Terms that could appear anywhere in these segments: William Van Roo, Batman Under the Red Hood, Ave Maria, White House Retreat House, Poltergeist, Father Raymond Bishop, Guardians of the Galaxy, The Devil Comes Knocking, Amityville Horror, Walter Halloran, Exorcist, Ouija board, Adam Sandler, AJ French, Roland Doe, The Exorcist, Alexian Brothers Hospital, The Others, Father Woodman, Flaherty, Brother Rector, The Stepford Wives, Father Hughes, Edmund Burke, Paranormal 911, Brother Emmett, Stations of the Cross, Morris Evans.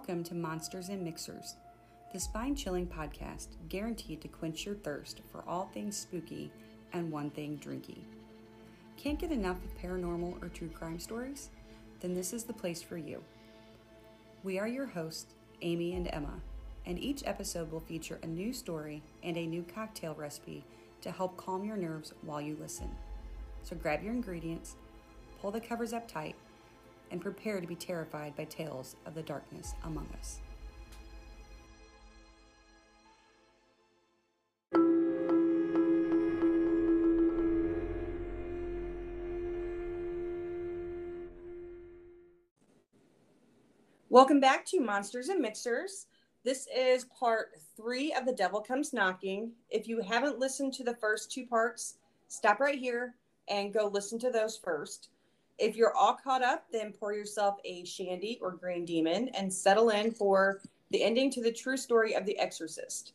Welcome to Monsters and Mixers, the spine-chilling podcast guaranteed to quench your thirst for all things spooky and one thing drinky. Can't get enough of paranormal or true crime stories? Then this is the place for you. We are your hosts, Amy and Emma, and each episode will feature a new story and a new cocktail recipe to help calm your nerves while you listen. So grab your ingredients, pull the covers up tight, and prepare to be terrified by tales of the darkness among us. Welcome back to Monsters and Mixers. This is part 3 of The Devil Comes Knocking. If you haven't listened to the first 2 parts, stop right here and go listen to those first. If you're all caught up, then pour yourself a shandy or green demon and settle in for the ending to the true story of The Exorcist.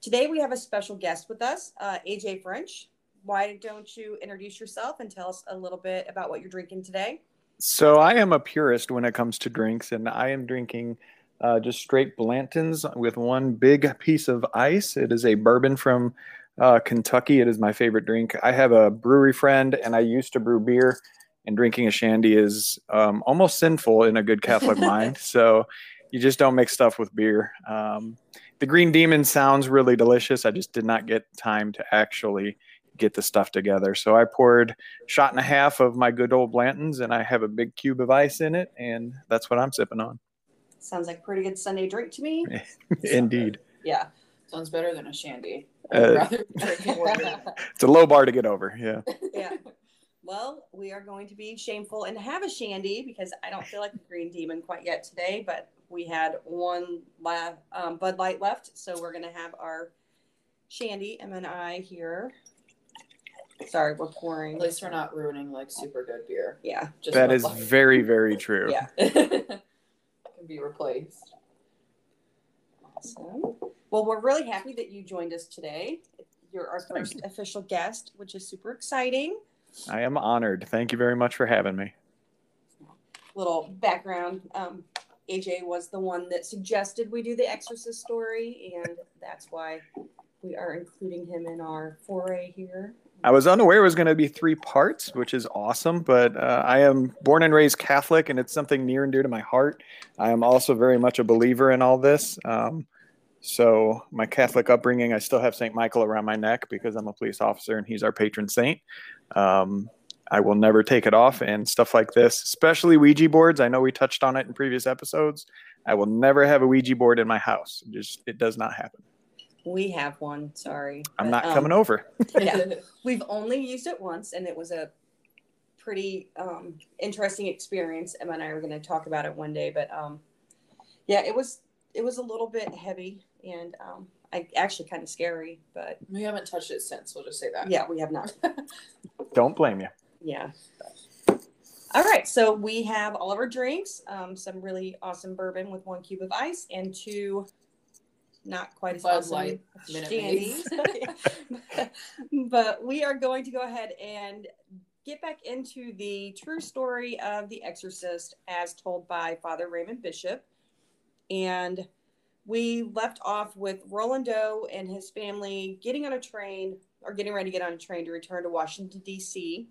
Today we have a special guest with us, AJ French. Why don't you introduce yourself and tell us a little bit about what you're drinking today? So I am a purist when it comes to drinks, and I am drinking just straight Blanton's with one big piece of ice. It is a bourbon from Kentucky. It is my favorite drink. I have a brewery friend, and I used to brew beer. And drinking a shandy is almost sinful in a good Catholic mind. So you just don't mix stuff with beer. The Green Demon sounds really delicious. I just did not get time to actually get the stuff together. So I poured 1.5 shots of my good old Blanton's, and I have a big cube of ice in it, and that's what I'm sipping on. Sounds like a pretty good Sunday drink to me. Indeed. Yeah. Sounds better than a shandy. It's a low bar to get over. Yeah. Yeah. Well, we are going to be shameful and have a shandy because I don't feel like a green demon quite yet today, but we had one Bud Light left, so we're going to have our shandy, Emma and I, here. Sorry, we're pouring. At least we're not ruining, like, super good beer. Yeah. Just that is very, very true. Yeah. It can be replaced. Awesome. Well, we're really happy that you joined us today. You're our first official guest, which is super exciting. I am honored. Thank you very much for having me. Little background. AJ was the one that suggested we do the Exorcist story, and that's why we are including him in our foray here. I was unaware it was going to be 3 parts, which is awesome, but I am born and raised Catholic, and it's something near and dear to my heart. I am also very much a believer in all this. So my Catholic upbringing, I still have Saint Michael around my neck because I'm a police officer and he's our patron saint. I will never take it off, and stuff like this, especially Ouija boards. I know we touched on it in previous episodes. I will never have a Ouija board in my house. It does not happen. We have one. Sorry. I'm not coming over. Yeah, we've only used it once, and it was a pretty interesting experience. Emma and I are going to talk about it one day, but yeah, it was a little bit heavy. And actually kind of scary, but we haven't touched it since. We'll just say that. Yeah, we have not. Don't blame you. Yeah. All right. So we have all of our drinks, some really awesome bourbon with 1 cube of ice and 2, not quite as awesome shandies. But we are going to go ahead and get back into the true story of The Exorcist as told by Father Raymond Bishop. And we left off with Roland Doe and his family getting ready to get on a train to return to Washington, D.C.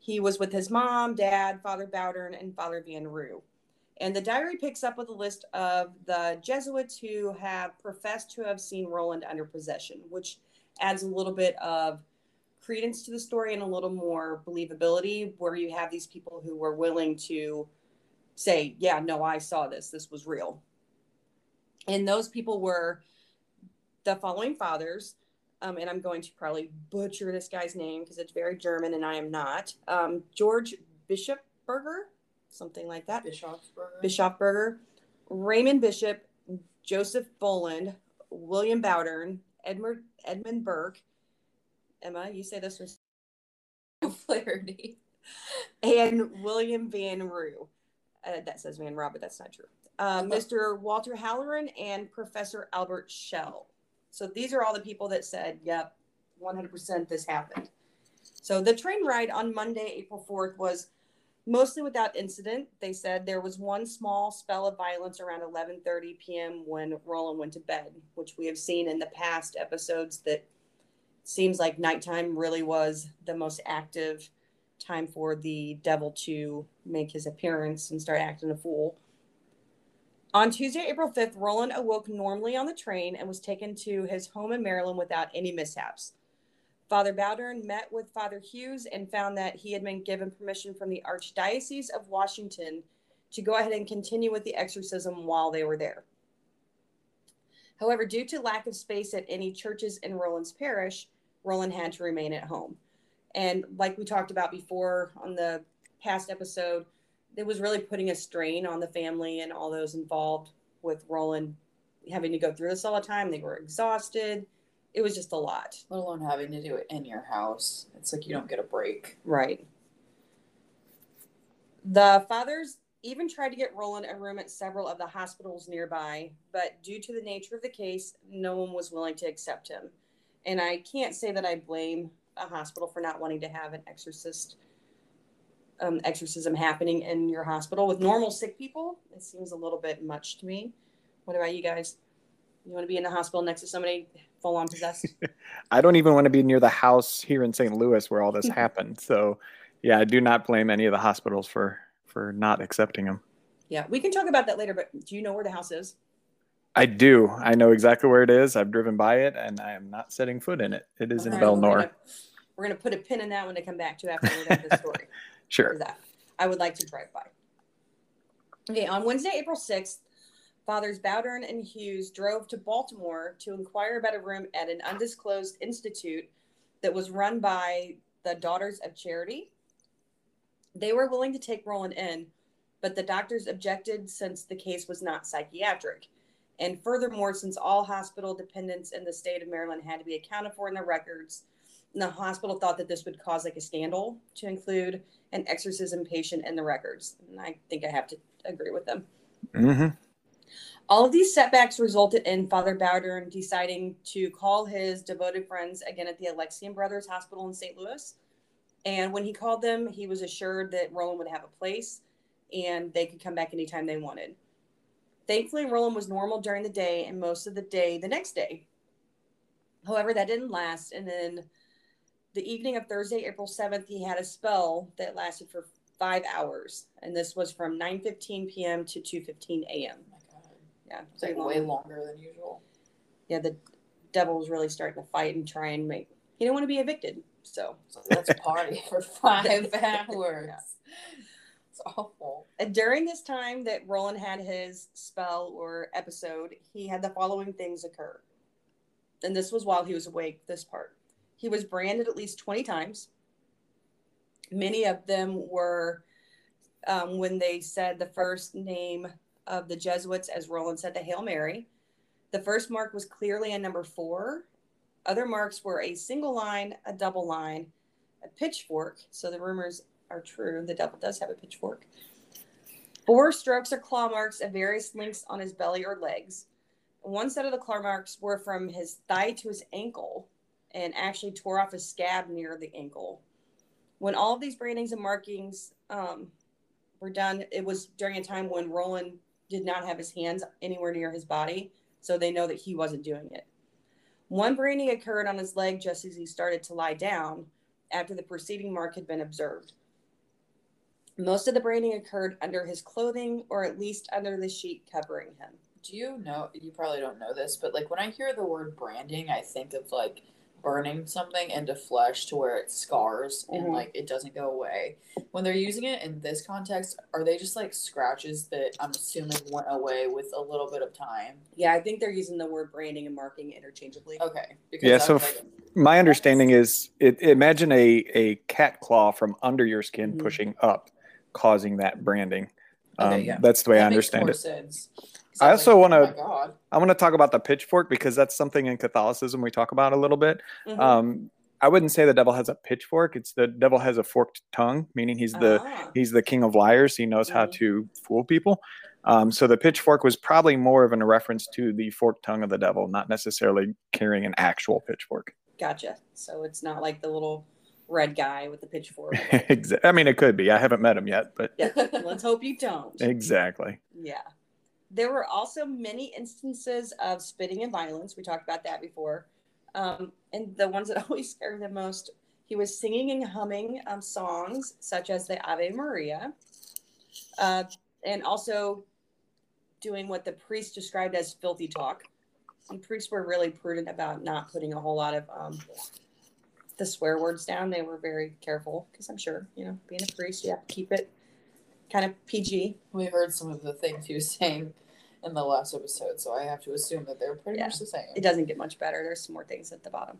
He was with his mom, dad, Father Bowdern, and Father Van Roo. And the diary picks up with a list of the Jesuits who have professed to have seen Roland under possession, which adds a little bit of credence to the story and a little more believability, where you have these people who were willing to say, yeah, no, I saw this. This was real. And those people were the following fathers, and I'm going to probably butcher this guy's name because it's very German and I am not. George Bishopberger, something like that. Bishopberger. Raymond Bishop, Joseph Boland, William Bowdern, Edmund Burke. Emma, you say this was Flaherty. And William Van Roo. That says Van Roo, but that's not true. Mr. Walter Halloran and Professor Albert Schell. So these are all the people that said, yep, 100% this happened. So the train ride on Monday, April 4th was Mostly without incident, they said. There was one small spell of violence around 11:30 p.m. when Roland went to bed, which we have seen in the past episodes that seems like nighttime really was the most active time for the devil to make his appearance and start acting a fool. On Tuesday, April 5th, Roland awoke normally on the train and was taken to his home in Maryland without any mishaps. Father Bowdern met with Father Hughes and found that he had been given permission from the Archdiocese of Washington to go ahead and continue with the exorcism while they were there. However, due to lack of space at any churches in Roland's parish, Roland had to remain at home. And like we talked about before on the past episode, it was really putting a strain on the family and all those involved with Roland having to go through this all the time. They were exhausted. It was just a lot. Let alone having to do it in your house. It's like you don't get a break. Right. The fathers even tried to get Roland a room at several of the hospitals nearby, but due to the nature of the case, no one was willing to accept him. And I can't say that I blame a hospital for not wanting to have an exorcism happening in your hospital with normal sick people. It seems a little bit much to me. What about you guys? You want to be in the hospital next to somebody full-on possessed? I don't even want to be near the house here in St. Louis where all this happened. So, yeah, I do not blame any of the hospitals for not accepting them. Yeah, we can talk about that later, but do you know where the house is? I do. I know exactly where it is. I've driven by it, and I am not setting foot in it. It is all in right, Bel-Nor. We're going to put a pin in that one to come back to after we have this story. Sure. I would like to drive by. Okay, on Wednesday, April 6th, Fathers Bowdern and Hughes drove to Baltimore to inquire about a room at an undisclosed institute that was run by the Daughters of Charity. They were willing to take Roland in, but the doctors objected since the case was not psychiatric. And furthermore, since all hospital dependents in the state of Maryland had to be accounted for in the records, the hospital thought that this would cause like a scandal to include an exorcism patient in the records. And I think I have to agree with them. Mm-hmm. All of these setbacks resulted in Father Bowdern deciding to call his devoted friends again at the Alexian Brothers Hospital in St. Louis. And when he called them, he was assured that Roland would have a place and they could come back anytime they wanted. Thankfully, Roland was normal during the day and most of the day the next day. However, that didn't last. And then the evening of Thursday, April 7th, he had a spell that lasted for 5 hours. And this was from 9:15 p.m. to 2:15 a.m. Yeah, it's like way longer than usual. Yeah, the devil was really starting to fight and try and make... He didn't want to be evicted, so let's party for 5 hours. Yeah. It's awful. And during this time that Roland had his spell or episode, he had the following things occur. And this was while he was awake, this part. He was branded at least 20 times. Many of them were when they said the first name of the Jesuits, as Roland said, the Hail Mary. The first mark was clearly a number 4. Other marks were a single line, a double line, a pitchfork. So the rumors are true. The devil does have a pitchfork. 4 strokes or claw marks of various lengths on his belly or legs. One set of the claw marks were from his thigh to his ankle and actually tore off a scab near the ankle. When all of these brandings and markings were done, it was during a time when Roland did not have his hands anywhere near his body, so they know that he wasn't doing it. One branding occurred on his leg just as he started to lie down after the preceding mark had been observed. Most of the branding occurred under his clothing or at least under the sheet covering him. Do you know, you probably don't know this, but like when I hear the word branding, I think of like burning something into flesh to where it scars and like it doesn't go away. When they're using it in this context, are they just like scratches that I'm assuming went away with a little bit of time? Yeah, I think they're using the word branding and marking interchangeably. Okay. Yeah, so my understanding is imagine a cat claw from under your skin pushing up, causing that branding. Okay, yeah. That's the way I understand it. Sense. I also want to talk about the pitchfork because that's something in Catholicism we talk about a little bit. Mm-hmm. I wouldn't say the devil has a pitchfork. It's the devil has a forked tongue, meaning he's the king of liars. He knows how to fool people. So the pitchfork was probably more of a reference to the forked tongue of the devil, not necessarily carrying an actual pitchfork. Gotcha. So it's not like the little red guy with the pitchfork. I mean, it could be. I haven't met him yet, but yeah, let's hope you don't. Exactly. Yeah. There were also many instances of spitting and violence. We talked about that before. And the ones that always scared the most, he was singing and humming songs such as the Ave Maria, and also doing what the priest described as filthy talk. And priests were really prudent about not putting a whole lot of the swear words down. They were very careful because I'm sure, you know, being a priest, you have to keep it kind of PG. We heard some of the things he was saying in the last episode, so I have to assume that they're pretty much the same. It doesn't get much better. There's some more things at the bottom.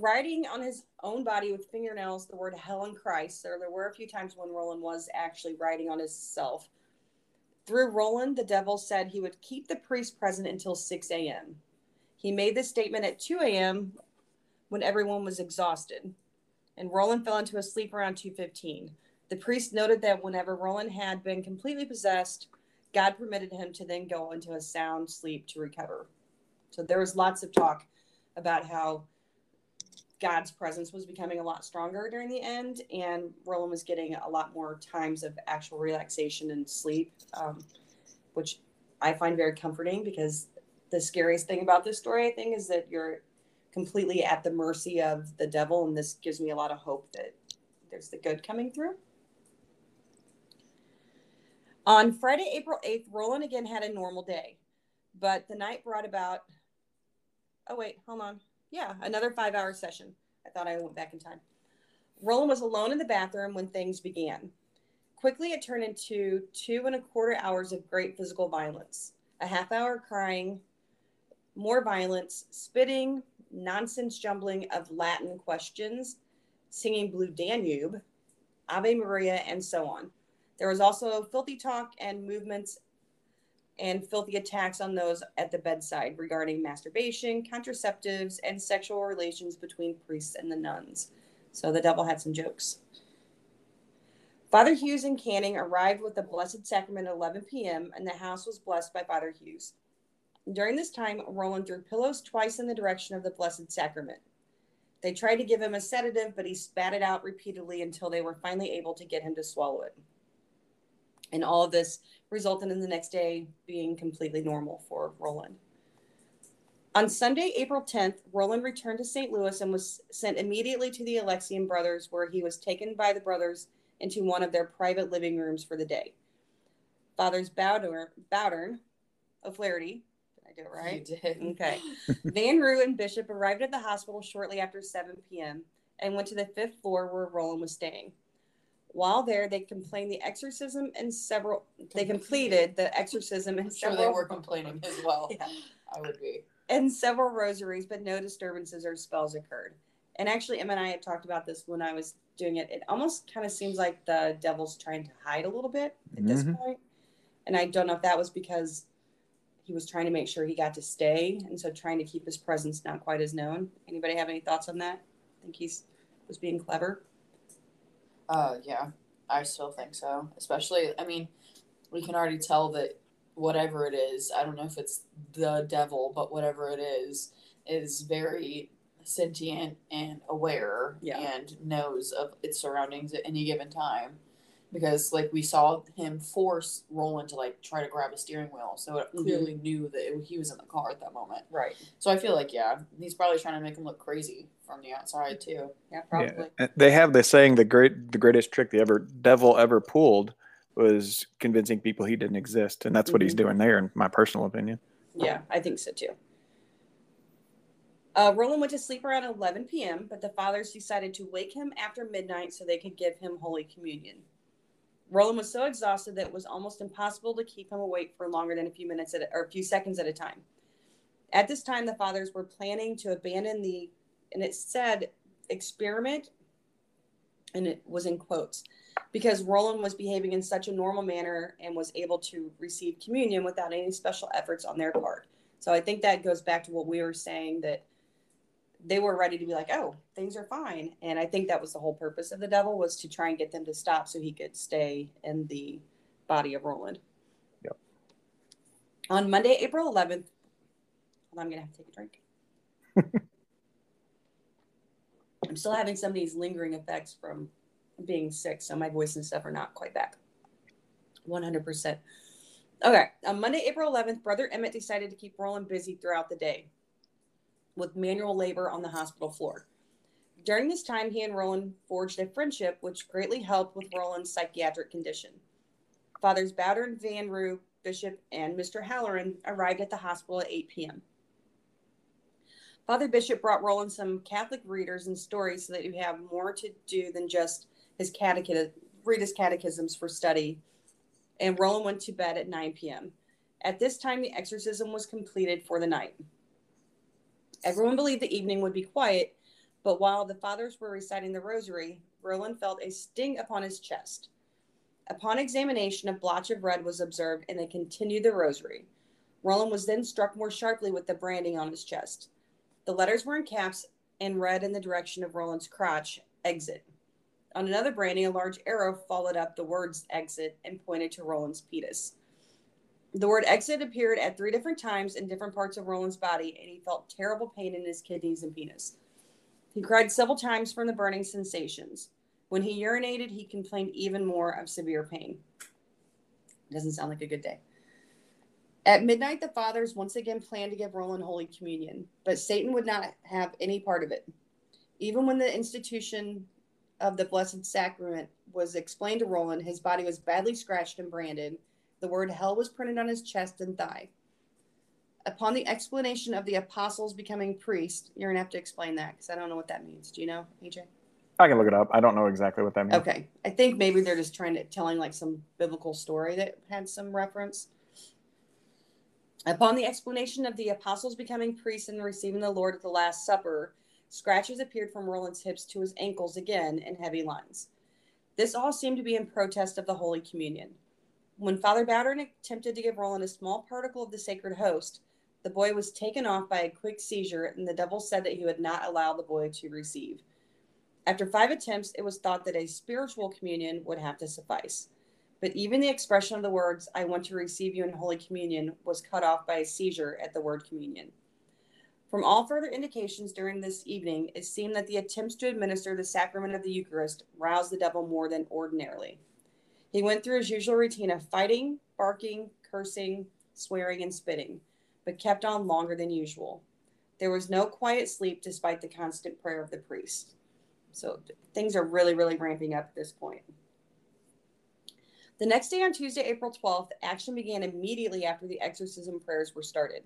Writing on his own body with fingernails the word hell and Christ. There were a few times when Roland was actually writing on himself. Through Roland, the devil said he would keep the priest present until 6 a.m. He made this statement at 2 a.m. when everyone was exhausted, and Roland fell into a sleep around 2:15. The priest noted that whenever Roland had been completely possessed, God permitted him to then go into a sound sleep to recover. So there was lots of talk about how God's presence was becoming a lot stronger during the end, and Roland was getting a lot more times of actual relaxation and sleep, which I find very comforting, because the scariest thing about this story, I think, is that you're completely at the mercy of the devil, and this gives me a lot of hope that there's the good coming through. On Friday, April 8th, Roland again had a normal day, but the night brought about... Oh, wait, hold on. Yeah, another 5-hour session. I thought I went back in time. Roland was alone in the bathroom when things began. Quickly, it turned into 2.25 hours of great physical violence, a half-hour crying, more violence, spitting, nonsense jumbling of Latin questions, singing Blue Danube, Ave Maria, and so on. There was also filthy talk and movements and filthy attacks on those at the bedside regarding masturbation, contraceptives, and sexual relations between priests and the nuns. So the devil had some jokes. Father Hughes and Canning arrived with the Blessed Sacrament at 11 p.m., and the house was blessed by Father Hughes. During this time, Roland threw pillows twice in the direction of the Blessed Sacrament. They tried to give him a sedative, but he spat it out repeatedly until they were finally able to get him to swallow it. And all of this resulted in the next day being completely normal for Roland. On Sunday, April 10th, Roland returned to St. Louis and was sent immediately to the Alexian Brothers, where he was taken by the brothers into one of their private living rooms for the day. Fathers Bowdern, Flaherty, did I do it right? You did. Okay. Van Roo and Bishop arrived at the hospital shortly after 7 p.m. and went to the 5th floor where Roland was staying. While there, they completed the exorcism and several. I'm sure they were complaining as well. Yeah. I would be. And several rosaries, but no disturbances or spells occurred. And actually, Em and I had talked about this when I was doing it. It almost kind of seems like the devil's trying to hide a little bit at this point. And I don't know if that was because he was trying to make sure he got to stay, and so trying to keep his presence not quite as known. Anybody have any thoughts on that? I think he was being clever. Yeah, I still think so. Especially, I mean, we can already tell that whatever it is, I don't know if it's the devil, but whatever it is very sentient and aware and knows of its surroundings at any given time. Because, like, we saw him force Roland to, like, try to grab a steering wheel. So it clearly knew that he was in the car at that moment. Right. So I feel like, he's probably trying to make him look crazy from the outside, too. Yeah, probably. Yeah. They have this saying, the greatest trick the devil ever pulled was convincing people he didn't exist. And that's what he's doing there, in my personal opinion. Yeah, I think so, too. Roland went to sleep around 11 p.m., but the fathers decided to wake him after midnight so they could give him Holy Communion. Roland was so exhausted that it was almost impossible to keep him awake for longer than a few seconds at a time. At this time, the fathers were planning to abandon experiment, and it was in quotes, because Roland was behaving in such a normal manner and was able to receive communion without any special efforts on their part. So I think that goes back to what we were saying, that they were ready to be like, oh, things are fine. And I think that was the whole purpose of the devil, was to try and get them to stop so he could stay in the body of Roland. Yep. On Monday, April 11th, I'm going to have to take a drink. I'm still having some of these lingering effects from being sick, so my voice and stuff are not quite back 100%. Okay, on Monday, April 11th, Brother Emmett decided to keep Roland busy throughout the day with manual labor on the hospital floor. During this time, he and Roland forged a friendship, which greatly helped with Roland's psychiatric condition. Fathers Bowdern, Van Roo, Bishop, and Mr. Halloran arrived at the hospital at 8 p.m. Father Bishop brought Roland some Catholic readers and stories so that he'd have more to do than just read his catechisms for study. And Roland went to bed at 9 p.m. At this time, the exorcism was completed for the night. Everyone believed the evening would be quiet, but while the fathers were reciting the rosary, Roland felt a sting upon his chest. Upon examination, a blotch of red was observed, and they continued the rosary. Roland was then struck more sharply with the branding on his chest. The letters were in caps and read in the direction of Roland's crotch, exit. On another branding, a large arrow followed up the words exit and pointed to Roland's penis. The word exit appeared at 3 different times in different parts of Roland's body, and he felt terrible pain in his kidneys and penis. He cried several times from the burning sensations. When he urinated, he complained even more of severe pain. It doesn't sound like a good day. At midnight, the fathers once again planned to give Roland Holy Communion, but Satan would not have any part of it. Even when the institution of the Blessed Sacrament was explained to Roland, his body was badly scratched and branded. The word hell was printed on his chest and thigh. Upon the explanation of the apostles becoming priests, you're going to have to explain that because I don't know what that means. Do you know, AJ? I can look it up. I don't know exactly what that means. Okay. I think maybe they're just telling like some biblical story that had some reference. Upon the explanation of the apostles becoming priests and receiving the Lord at the Last Supper, scratches appeared from Roland's hips to his ankles again in heavy lines. This all seemed to be in protest of the Holy Communion. When Father Bowdern attempted to give Roland a small particle of the sacred host, the boy was taken off by a quick seizure, and the devil said that he would not allow the boy to receive. After 5 attempts, it was thought that a spiritual communion would have to suffice. But even the expression of the words, "I want to receive you in Holy Communion," was cut off by a seizure at the word communion. From all further indications during this evening, it seemed that the attempts to administer the sacrament of the Eucharist roused the devil more than ordinarily. He went through his usual routine of fighting, barking, cursing, swearing, and spitting, but kept on longer than usual. There was no quiet sleep despite the constant prayer of the priest. So things are really, really ramping up at this point. The next day on Tuesday, April 12th, action began immediately after the exorcism prayers were started.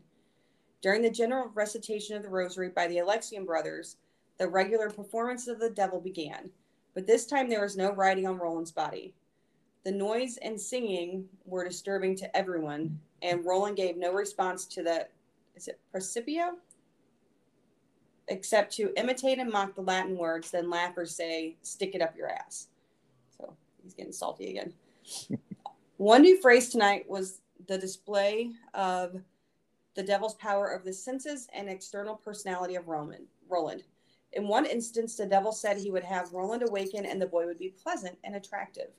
During the general recitation of the rosary by the Alexian brothers, the regular performance of the devil began, but this time there was no writing on Roland's body. The noise and singing were disturbing to everyone, and Roland gave no response to the, Precipio? Except to imitate and mock the Latin words, then laugh or say, "Stick it up your ass." So he's getting salty again. One new phrase tonight was the display of the devil's power over the senses and external personality of Roland. In one instance, the devil said he would have Roland awaken and the boy would be pleasant and attractive.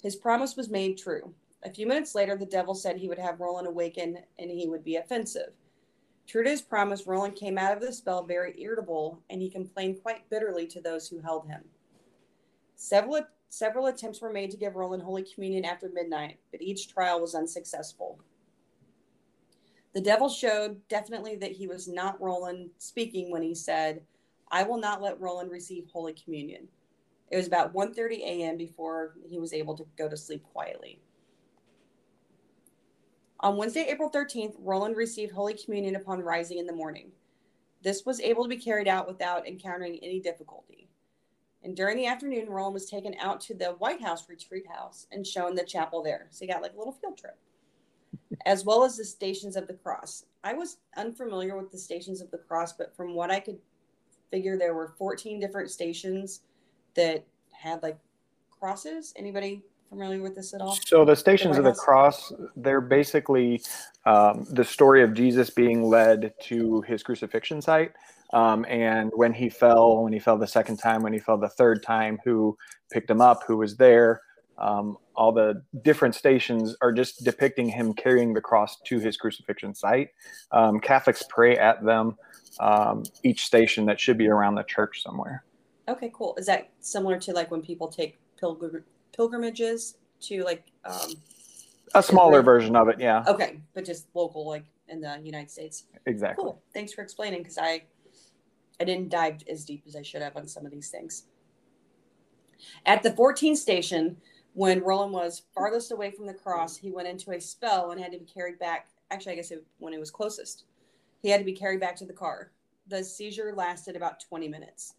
His promise was made true. A few minutes later, the devil said he would have Roland awaken and he would be offensive. True to his promise, Roland came out of the spell very irritable, and he complained quite bitterly to those who held him. Several attempts were made to give Roland Holy Communion after midnight, but each trial was unsuccessful. The devil showed definitely that he was not Roland speaking when he said, "I will not let Roland receive Holy Communion." It was about 1:30 a.m. before he was able to go to sleep quietly. On Wednesday, April 13th, Roland received Holy Communion upon rising in the morning. This was able to be carried out without encountering any difficulty. And during the afternoon, Roland was taken out to the White House Retreat House and shown the chapel there. So he got like a little field trip, as well as the Stations of the Cross. I was unfamiliar with the Stations of the Cross, but from what I could figure, there were 14 different stations that had like crosses. Anybody familiar with this at all? So the Stations of the Cross, they're basically the story of Jesus being led to his crucifixion site. And when he fell the second time, when he fell the third time, who picked him up, who was there. All the different stations are just depicting him carrying the cross to his crucifixion site. Catholics pray at them, each station that should be around the church somewhere. Okay, cool. Is that similar to like when people take pilgrimages to like a smaller version of it? Yeah. Okay, but just local, like in the United States. Exactly. Cool. Thanks for explaining, because I didn't dive as deep as I should have on some of these things. At the 14th station, when Roland was farthest away from the cross, he went into a spell and had to be carried back. Actually, I guess it, when he was closest, he had to be carried back to the car. The seizure lasted about 20 minutes.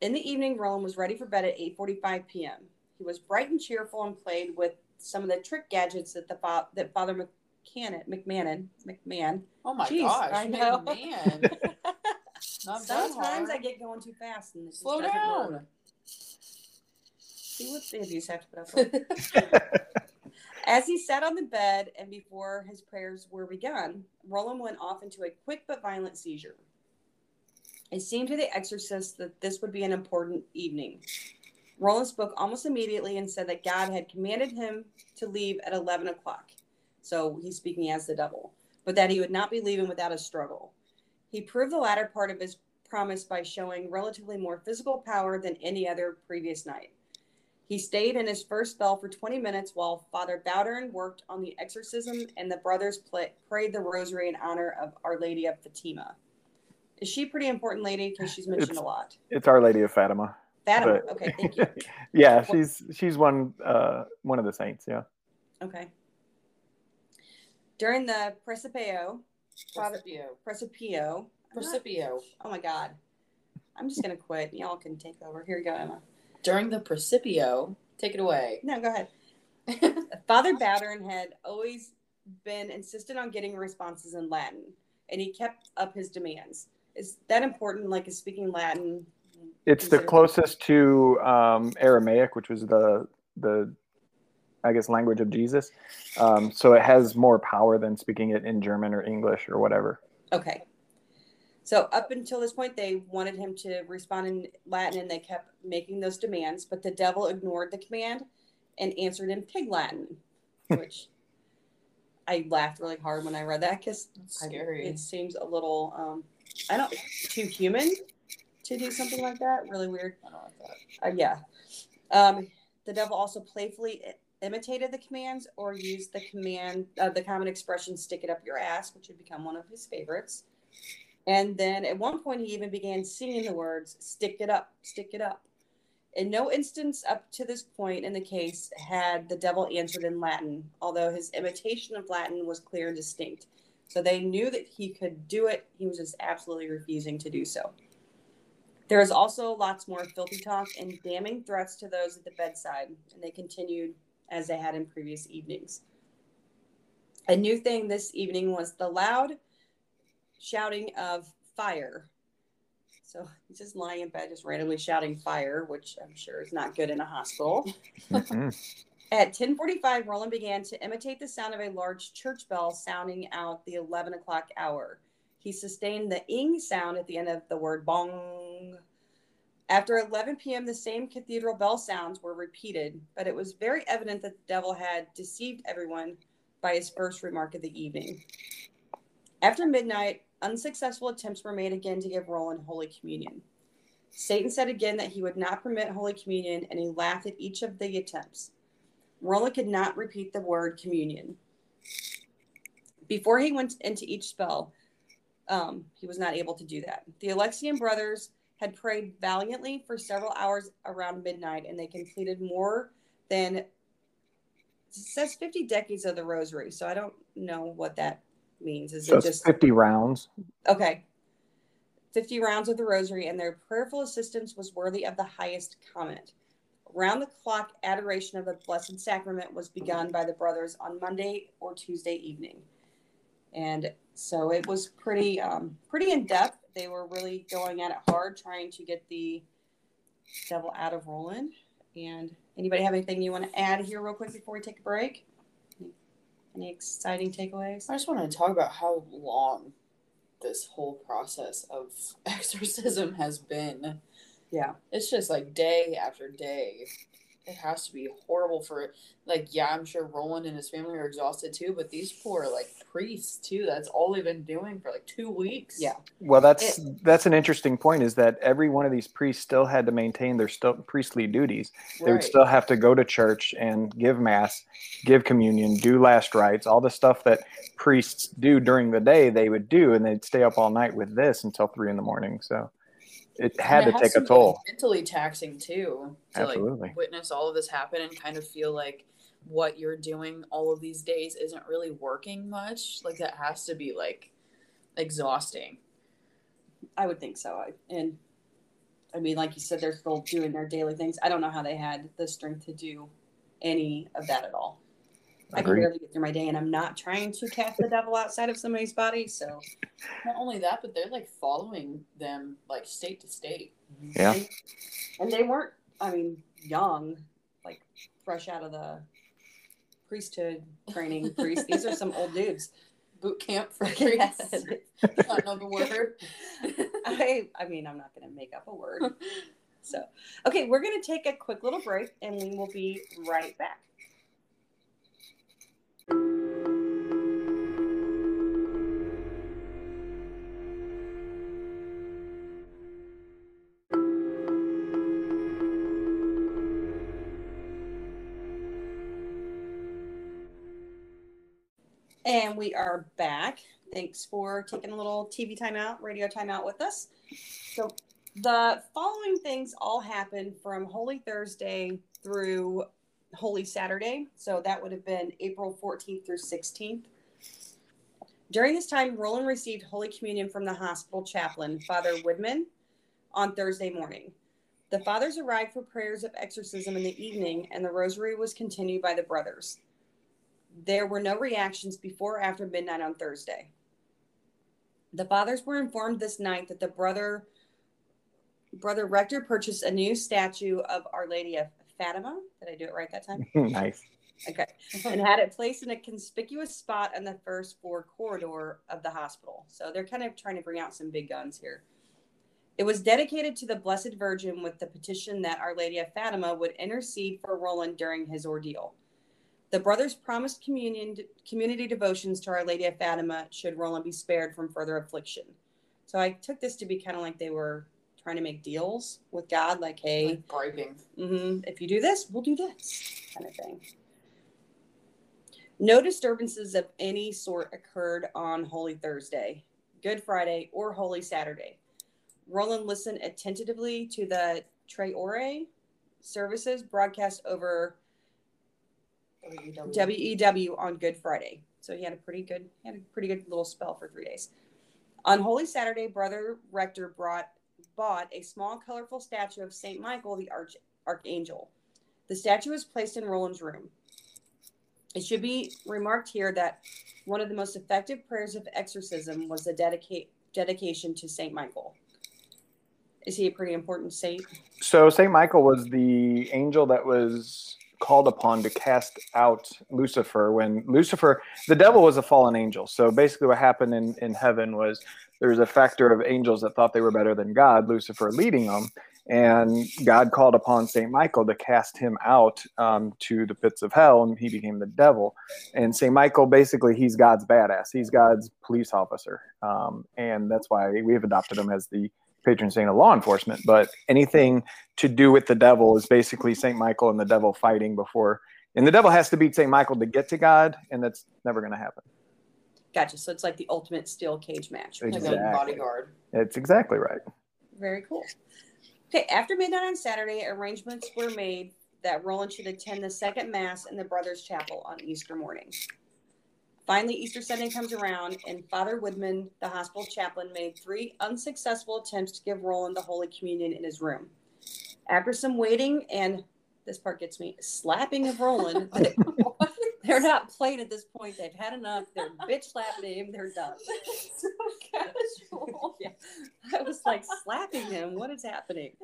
In the evening, Roland was ready for bed at 8:45 p.m. He was bright and cheerful and played with some of the trick gadgets that Father McMahon. Oh my gosh! I know. McMahon. Sometimes I get going too fast and slow down. Work. See what babies have to put up with. As he sat on the bed and before his prayers were begun, Roland went off into a quick but violent seizure. It seemed to the exorcist that this would be an important evening. Roland spoke almost immediately and said that God had commanded him to leave at 11 o'clock. So he's speaking as the devil, but that he would not be leaving without a struggle. He proved the latter part of his promise by showing relatively more physical power than any other previous night. He stayed in his first spell for 20 minutes while Father Bowdern worked on the exorcism and the brothers prayed the rosary in honor of Our Lady of Fátima. Is she a pretty important lady? Because she's mentioned a lot. It's Our Lady of Fátima. Fátima, but, okay, thank you. Yeah, she's one of the saints, yeah. Okay. During the Presepio. Oh my God. I'm just going to quit. Y'all can take over. Here you go, Emma. During the Presepio, take it away. No, go ahead. Father Bowdern had always been insistent on getting responses in Latin, and he kept up his demands. Is that important? Like, is speaking Latin? It's the closest to Aramaic, which was the I guess language of Jesus. So it has more power than speaking it in German or English or whatever. Okay. So up until this point, they wanted him to respond in Latin, and they kept making those demands. But the devil ignored the command and answered in Pig Latin, which I laughed really hard when I read that because it seems a little, too human to do something like that. Really weird. I don't like that. Yeah. The devil also playfully imitated the commands or used the command, the common expression, stick it up your ass, which had become one of his favorites. And then at one point, he even began singing the words, stick it up, stick it up. In no instance up to this point in the case had the devil answered in Latin, although his imitation of Latin was clear and distinct. So they knew that he could do it. He was just absolutely refusing to do so. There was also lots more filthy talk and damning threats to those at the bedside, and they continued as they had in previous evenings. A new thing this evening was the loud shouting of fire. So he's just lying in bed, just randomly shouting fire, which I'm sure is not good in a hospital. Mm-hmm. At 10:45, Roland began to imitate the sound of a large church bell sounding out the 11 o'clock hour. He sustained the ing sound at the end of the word bong. After 11 p.m., the same cathedral bell sounds were repeated, but it was very evident that the devil had deceived everyone by his first remark of the evening. After midnight, unsuccessful attempts were made again to give Roland Holy Communion. Satan said again that he would not permit Holy Communion, and he laughed at each of the attempts. Roland could not repeat the word communion. Before he went into each spell, he was not able to do that. The Alexian brothers had prayed valiantly for several hours around midnight, and they completed more than, it says 50 decades of the rosary, so I don't know what that means. Is so it just 50 rounds? Okay. 50 rounds of the rosary, and their prayerful assistance was worthy of the highest comment. Round the clock adoration of the Blessed Sacrament was begun by the brothers on Monday or Tuesday evening. And so it was pretty in depth. They were really going at it hard, trying to get the devil out of Roland. And anybody have anything you want to add here real quick before we take a break? Any exciting takeaways? I just want to talk about how long this whole process of exorcism has been. Yeah. It's just like day after day it has to be horrible for it. Like, yeah, I'm sure Roland and his family are exhausted too, but these poor, like, priests too, that's all they've been doing for like 2 weeks. Yeah. Well, that's an interesting point, is that every one of these priests still had to maintain their priestly duties. Right. They would still have to go to church and give mass, give communion, do last rites, all the stuff that priests do during the day they would do, and they'd stay up all night with this until 3 a.m. So it had to take a toll. Mentally taxing too, to like witness all of this happen and kind of feel like what you're doing all of these days isn't really working much. Like, that has to be like exhausting. I would think so. And I mean, like you said, they're still doing their daily things. I don't know how they had the strength to do any of that at all. I can barely get through my day, and I'm not trying to cast the devil outside of somebody's body. So not only that, but they're like following them like state to state. Yeah. And they weren't, I mean, young, like fresh out of the priesthood training priests. These are some old dudes. Boot camp for priests. Yes. Not another word. I mean, I'm not going to make up a word. So, okay, we're going to take a quick little break, and we will be right back. And we are back. Thanks for taking a little TV timeout, radio timeout with us. So the following things all happened from Holy Thursday through Holy Saturday. So that would have been April 14th through 16th. During this time, Roland received Holy Communion from the hospital chaplain, Father Woodman, on Thursday morning. The fathers arrived for prayers of exorcism in the evening, and the rosary was continued by the brothers. There were no reactions before or after midnight on Thursday. The fathers were informed this night that the Brother Rector purchased a new statue of Our Lady of Fátima. Did I do it right that time? Nice. Okay. And had it placed in a conspicuous spot on the first floor corridor of the hospital. So they're kind of trying to bring out some big guns here. It was dedicated to the Blessed Virgin with the petition that Our Lady of Fátima would intercede for Roland during his ordeal. The brothers promised community devotions to Our Lady of Fátima should Roland be spared from further affliction. So I took this to be kind of like they were trying to make deals with God, like, hey, like if you do this, we'll do this kind of thing. No disturbances of any sort occurred on Holy Thursday, Good Friday, or Holy Saturday. Roland listened attentively to the Traore services broadcast over WEW on Good Friday. So he had a pretty good little spell for 3 days. On Holy Saturday, Brother Rector bought a small, colorful statue of Saint Michael, the Archangel. The statue was placed in Roland's room. It should be remarked here that one of the most effective prayers of exorcism was the dedication to Saint Michael. Is he a pretty important saint? So Saint Michael was the angel that was called upon to cast out Lucifer. When Lucifer, the devil, was a fallen angel. So basically what happened in heaven was there was a factor of angels that thought they were better than God, Lucifer leading them, and God called upon St. Michael to cast him out to the pits of hell, and he became the devil. And St. Michael, basically, he's God's badass. He's God's police officer. And that's why we have adopted him as the patron saint of law enforcement, but anything to do with the devil is basically St. Michael and the devil fighting before. And the devil has to beat St. Michael to get to God, and that's never going to happen. Gotcha. So it's like the ultimate steel cage match. Exactly. Like a bodyguard. That's exactly right. Very cool. Okay, after midnight on Saturday, arrangements were made that Roland should attend the second mass in the Brothers' Chapel on Easter morning. Finally, Easter Sunday comes around, and Father Woodman, the hospital chaplain, made 3 unsuccessful attempts to give Roland the Holy Communion in his room. After some waiting and, this part gets me, slapping of Roland, they're not playing at this point. They've had enough. They're bitch-slapping him. They're done. So casual. Yeah. I was like, slapping him? What is happening?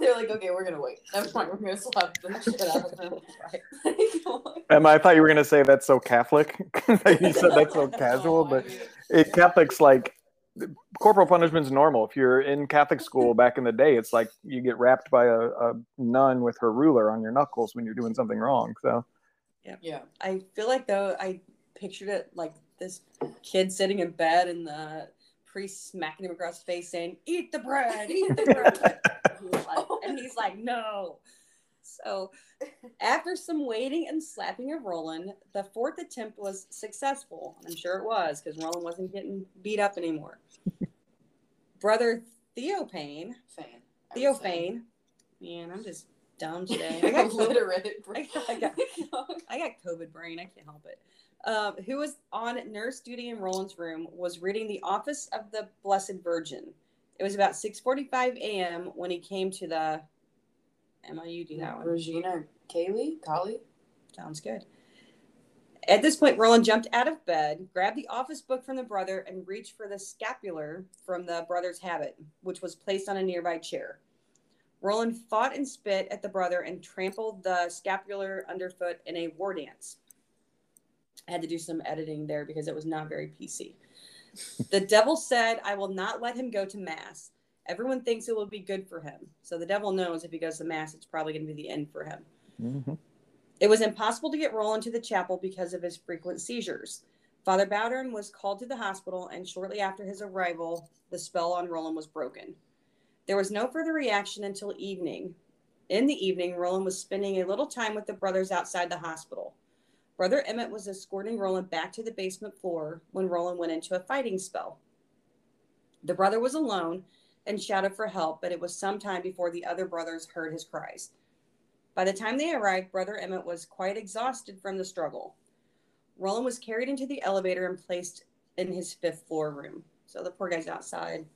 They're like, okay, we're going to wait. That's fine. We're going to slap the shit out of him. Right. Emma, I thought you were going to say that's so Catholic. You said that's so casual, but Catholics like corporal punishment's normal. If you're in Catholic school back in the day, it's like you get wrapped by a nun with her ruler on your knuckles when you're doing something wrong. So yeah. I feel like, though, I pictured it like this kid sitting in bed and the priest smacking him across the face saying, "Eat the bread, eat the bread." And he's like, "No." So after some waiting and slapping of Roland, the fourth attempt was successful. I'm sure it was, because Roland wasn't getting beat up anymore. Brother Theophane. Man, I'm just dumb today. I got illiterate brain. I got COVID brain. I can't help it. Who was on nurse duty in Roland's room, was reading the Office of the Blessed Virgin. It was about 6:45 a.m. when he came to the... Emma, you do that one. Regina Collie? Sounds good. At this point, Roland jumped out of bed, grabbed the office book from the brother, and reached for the scapular from the brother's habit, which was placed on a nearby chair. Roland fought and spit at the brother and trampled the scapular underfoot in a war dance. I had to do some editing there because it was not very PC. The devil said, "I will not let him go to mass. Everyone thinks it will be good for him." So the devil knows if he goes to mass, it's probably going to be the end for him. Mm-hmm. It was impossible to get Roland to the chapel because of his frequent seizures. Father Bowdern was called to the hospital, and shortly after his arrival, the spell on Roland was broken. There was no further reaction until evening. In the evening, Roland was spending a little time with the brothers outside the hospital. Brother Emmett was escorting Roland back to the basement floor when Roland went into a fighting spell. The brother was alone and shouted for help, but it was some time before the other brothers heard his cries. By the time they arrived, Brother Emmett was quite exhausted from the struggle. Roland was carried into the elevator and placed in his 5th floor room. So the poor guy's outside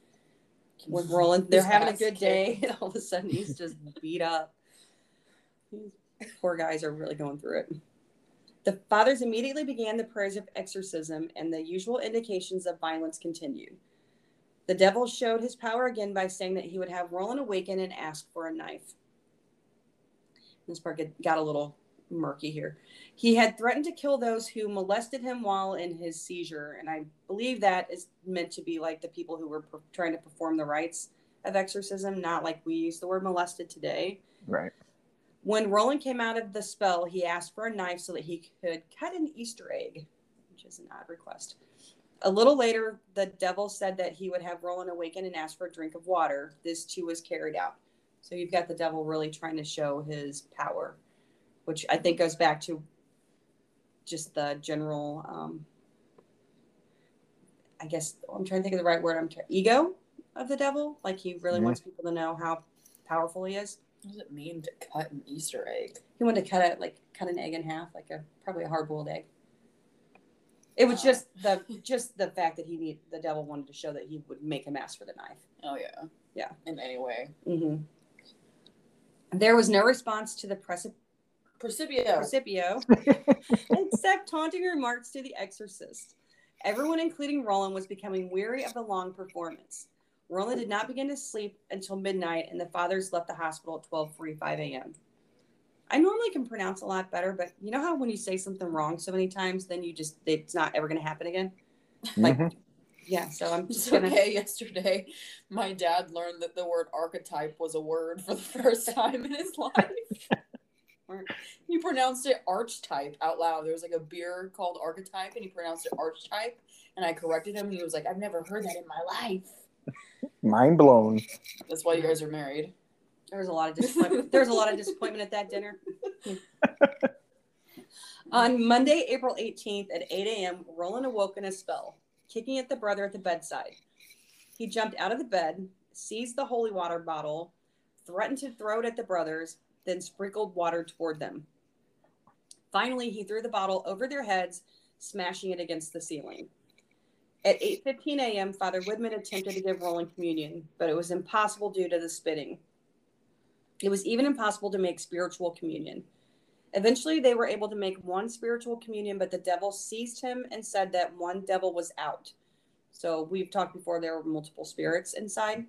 with Roland. They're having a good day, and all of a sudden he's just beat up. Poor guys are really going through it. The fathers immediately began the prayers of exorcism, and the usual indications of violence continued. The devil showed his power again by saying that he would have Roland awaken and ask for a knife. This part got a little murky here. He had threatened to kill those who molested him while in his seizure. And I believe that is meant to be like the people who were trying to perform the rites of exorcism, not like we use the word molested today. Right. When Roland came out of the spell, he asked for a knife so that he could cut an Easter egg, which is an odd request. A little later, the devil said that he would have Roland awaken and ask for a drink of water. This, too, was carried out. So you've got the devil really trying to show his power, which I think goes back to just the general, I guess, I'm trying to think of the right word, ego of the devil. Like, he really wants people to know how powerful he is. What does it mean to cut an Easter egg? He wanted to cut an egg in half, like probably a hard-boiled egg. It was just the fact that the devil wanted to show that he would make him ask for the knife. Oh, yeah. Yeah. In any way. Mm-hmm. There was no response to the Precipio. Except taunting remarks to the exorcist. Everyone, including Roland, was becoming weary of the long performance. Roland did not begin to sleep until midnight, and the fathers left the hospital at 12:45 a.m. I normally can pronounce a lot better, but you know how when you say something wrong so many times, then it's not ever going to happen again? Mm-hmm. So I'm just going to... Okay, yesterday, my dad learned that the word archetype was a word for the first time in his life. He pronounced it archetype out loud. There was like a beer called Archetype, and he pronounced it archetype, and I corrected him, and he was like, "I've never heard that in my life." Mind blown. That's why you guys are married. There was a lot of disappointment. There was a lot of disappointment at that dinner. On Monday, April 18th at 8 a.m., Roland awoke in a spell, kicking at the brother at the bedside. He jumped out of the bed, seized the holy water bottle, threatened to throw it at the brothers, then sprinkled water toward them. Finally, he threw the bottle over their heads, smashing it against the ceiling. At 8:15 a.m., Father Woodman attempted to give Roland communion, but it was impossible due to the spitting. It was even impossible to make spiritual communion. Eventually, they were able to make one spiritual communion, but the devil seized him and said that one devil was out. So we've talked before, there were multiple spirits inside.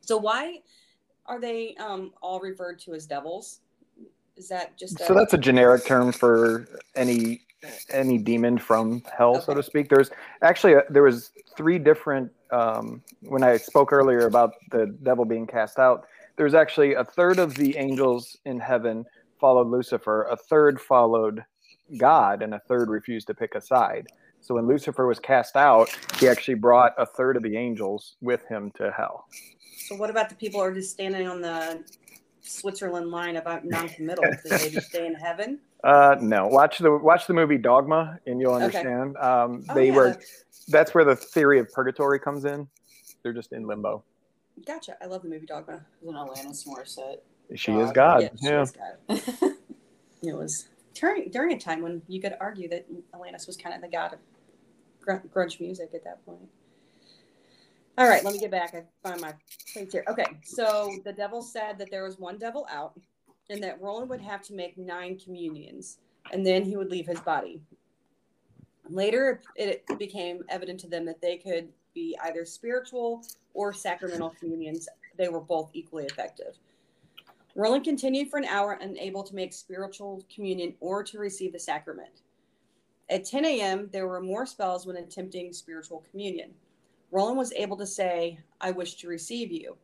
So why are they all referred to as devils? Is that just... So that's a generic term for any demon from hell, so to speak. There was 3 different when I spoke earlier about the devil being cast out, there's actually a third of the angels in heaven followed Lucifer, a third followed God, and a third refused to pick a side. So when Lucifer was cast out, he actually brought a third of the angels with him to hell. So what about the people who are just standing on the Switzerland line about non-committal? Do they just stay in heaven? No. Watch the movie Dogma, and you'll understand. Okay. That's where the theory of purgatory comes in. They're just in limbo. Gotcha. I love the movie Dogma. It was an Alanis Morissette. She is God. Yeah. She is God. It was during a time when you could argue that Alanis was kind of the god of grunge music at that point. All right, let me get back. I find my things here. Okay, so the devil said that there was one devil out and that Roland would have to make 9 communions, and then he would leave his body. Later, it became evident to them that they could be either spiritual or sacramental communions. They were both equally effective. Roland continued for an hour, unable to make spiritual communion or to receive the sacrament. At 10 a.m., there were more spells when attempting spiritual communion. Roland was able to say, "I wish to receive you."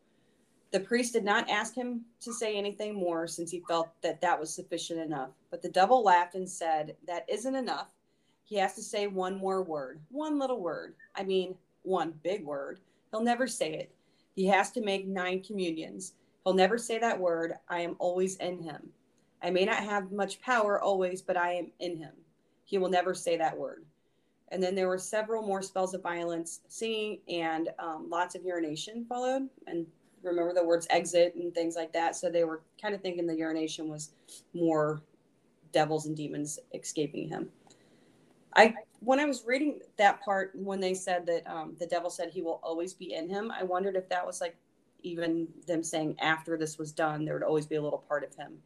The priest did not ask him to say anything more, since he felt that that was sufficient enough. But the devil laughed and said, "That isn't enough. He has to say one more word, one little word. I mean, one big word. He'll never say it. He has to make 9 communions. He'll never say that word. I am always in him. I may not have much power always, but I am in him. He will never say that word." And then there were several more spells of violence, singing, and lots of urination followed. And remember the words exit and things like that. So they were kind of thinking the urination was more devils and demons escaping him. When I was reading that part, when they said that the devil said he will always be in him, I wondered if that was like, even them saying after this was done, there would always be a little part of him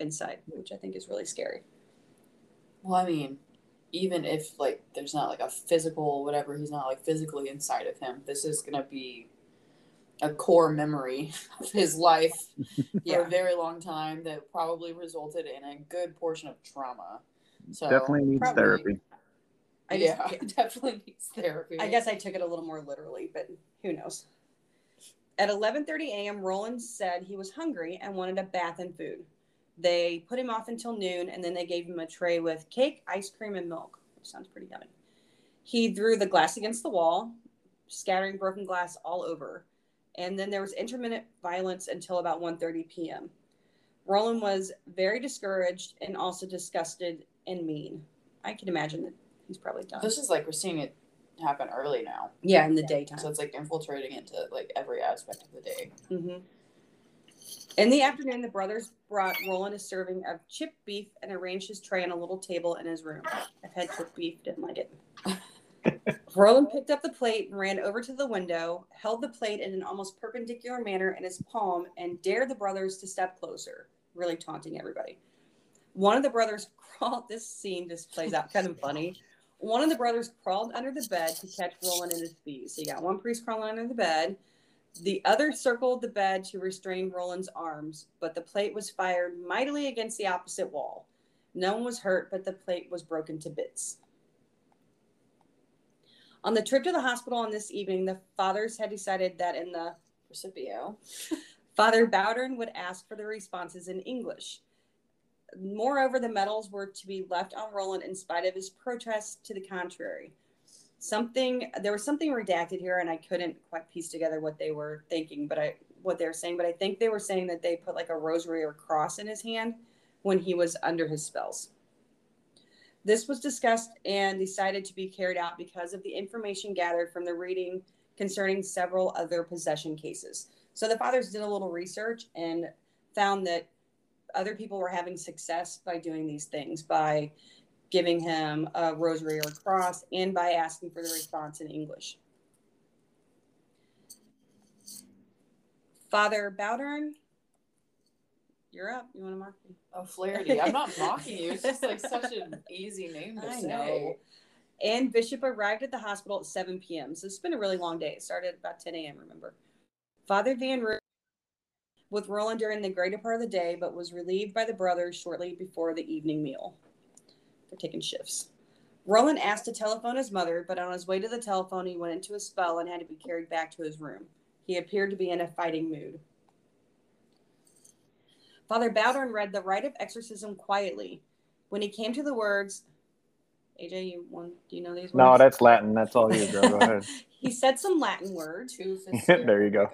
inside, which I think is really scary. Well, I mean, even if like there's not like a physical whatever, he's not like physically inside of him, this is going to be a core memory of his life for a very long time that probably resulted in a good portion of trauma. So definitely needs therapy. Definitely needs therapy. I guess I took it a little more literally, but who knows. At 11:30 a.m., Roland said he was hungry and wanted a bath and food. They put him off until noon, and then they gave him a tray with cake, ice cream, and milk, which sounds pretty yummy. He threw the glass against the wall, scattering broken glass all over. And then there was intermittent violence until about 1:30 p.m. Roland was very discouraged and also disgusted and mean. I can imagine that he's probably done. This is like we're seeing it happen early now. Yeah, in the daytime. So it's like infiltrating into like every aspect of the day. Mm-hmm. In the afternoon, the brothers brought Roland a serving of chipped beef and arranged his tray on a little table in his room. I've had chipped beef, didn't like it. Roland picked up the plate and ran over to the window, held the plate in an almost perpendicular manner in his palm, and dared the brothers to step closer, really taunting everybody. One of the brothers crawled. This scene just plays out kind of funny. One of the brothers crawled under the bed to catch Roland in his feet. So you got one priest crawling under the bed. The other circled the bed to restrain Roland's arms, but the plate was fired mightily against the opposite wall. No one was hurt, but the plate was broken to bits. On the trip to the hospital on this evening, the fathers had decided that in the recipio, Father Bowdern would ask for the responses in English. Moreover, the medals were to be left on Roland in spite of his protests to the contrary. There was something redacted here, and I couldn't quite piece together what they were thinking, what they were saying. But I think they were saying that they put like a rosary or cross in his hand when he was under his spells. This was discussed and decided to be carried out because of the information gathered from the reading concerning several other possession cases. So the fathers did a little research and found that other people were having success by doing these things, by giving him a rosary or a cross, and by asking for the response in English. Father Bowdern, you're up. You want to mock me? Oh, Flaherty. I'm not mocking you. It's just like such an easy name to say. And Bishop arrived at the hospital at 7 p.m. So it's been a really long day. It started about 10 a.m., remember. Father Van Roo with Roland during the greater part of the day, but was relieved by the brothers shortly before the evening meal. They're taking shifts. Roland asked to telephone his mother, but on his way to the telephone, he went into a spell and had to be carried back to his room. He appeared to be in a fighting mood. Father Bowdern read the rite of exorcism quietly. When he came to the words, AJ, do you know these words? No, that's Latin. That's all you do. Go ahead. He said some Latin words. There you go.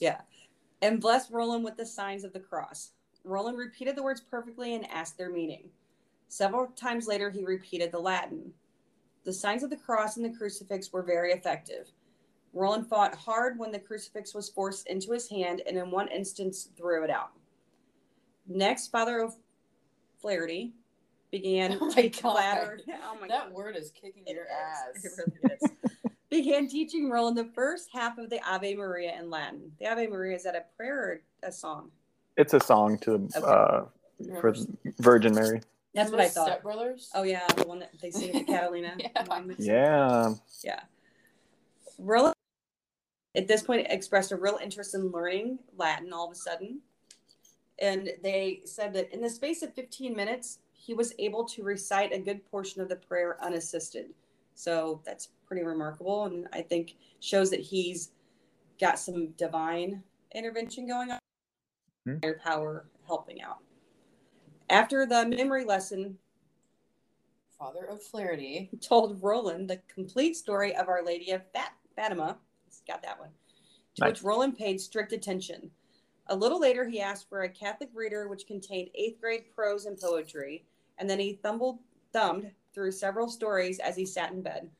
Yeah. And blessed Roland with the signs of the cross. Roland repeated the words perfectly and asked their meaning. Several times later, he repeated the Latin. The signs of the cross and the crucifix were very effective. Roland fought hard when the crucifix was forced into his hand and in one instance threw it out. Next, Father Flaherty began That word is kicking your ass. It really is. Began teaching Roland the first half of the Ave Maria in Latin. The Ave Maria, is that a prayer or a song? It's a song to for Virgin Mary. That's what I thought. Step Brothers? Oh, yeah. The one that they sing to Catalina. Yeah. Roland, at this point, expressed a real interest in learning Latin all of a sudden. And they said that in the space of 15 minutes, he was able to recite a good portion of the prayer unassisted. So that's pretty remarkable. And I think shows that he's got some divine intervention going on. Their power helping out. After the memory lesson, Father O'Flaherty told Roland the complete story of Our Lady of Fátima. He's got that one. Which Roland paid strict attention. A little later, he asked for a Catholic reader, which contained 8th grade prose and poetry, and then he thumbed through several stories as he sat in bed.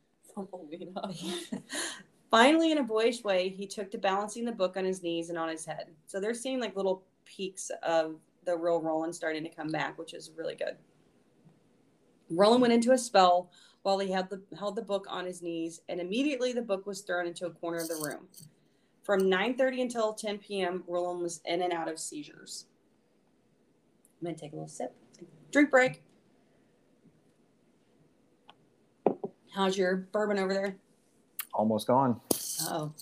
Finally, in a boyish way, he took to balancing the book on his knees and on his head. So they're seeing like little peaks of the real Roland starting to come back, which is really good. Roland went into a spell while he held the book on his knees, and immediately the book was thrown into a corner of the room. From 9:30 until 10 p.m., Roland was in and out of seizures. I'm going to take a little sip. Drink break. How's your bourbon over there? Almost gone. Oh.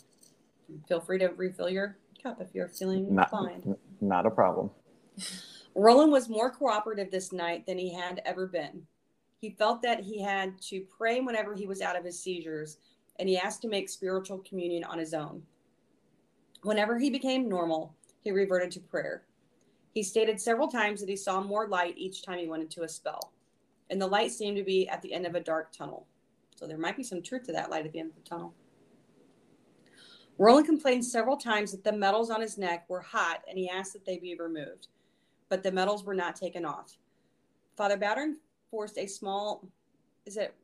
Feel free to refill your cup if you're feeling fine. Not a problem. Roland was more cooperative this night than he had ever been. He felt that he had to pray whenever he was out of his seizures, and he asked to make spiritual communion on his own. Whenever he became normal, he reverted to prayer. He stated several times that he saw more light each time he went into a spell, and the light seemed to be at the end of a dark tunnel. So there might be some truth to that light at the end of the tunnel. Roland complained several times that the medals on his neck were hot, and he asked that they be removed, but the medals were not taken off. Father Bowdern forced a small, is it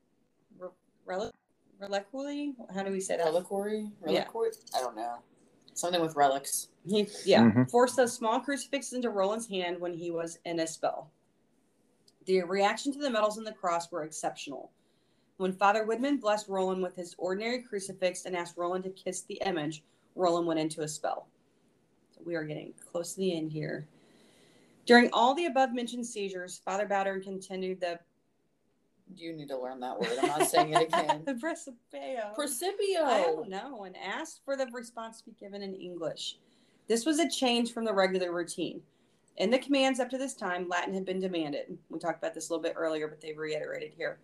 reliquary? How do we say that? Reliquary? Yeah. I don't know. Something with relics. Forced a small crucifix into Roland's hand when he was in a spell. The reaction to the medals and the cross were exceptional. When Father Woodman blessed Roland with his ordinary crucifix and asked Roland to kiss the image, Roland went into a spell. So we are getting close to the end here. During all the above-mentioned seizures, Father Bowdern continued the... You need to learn that word. I'm not saying it again. Precipio. I don't know. And asked for the response to be given in English. This was a change from the regular routine. In the commands up to this time, Latin had been demanded. We talked about this a little bit earlier, but they reiterated here.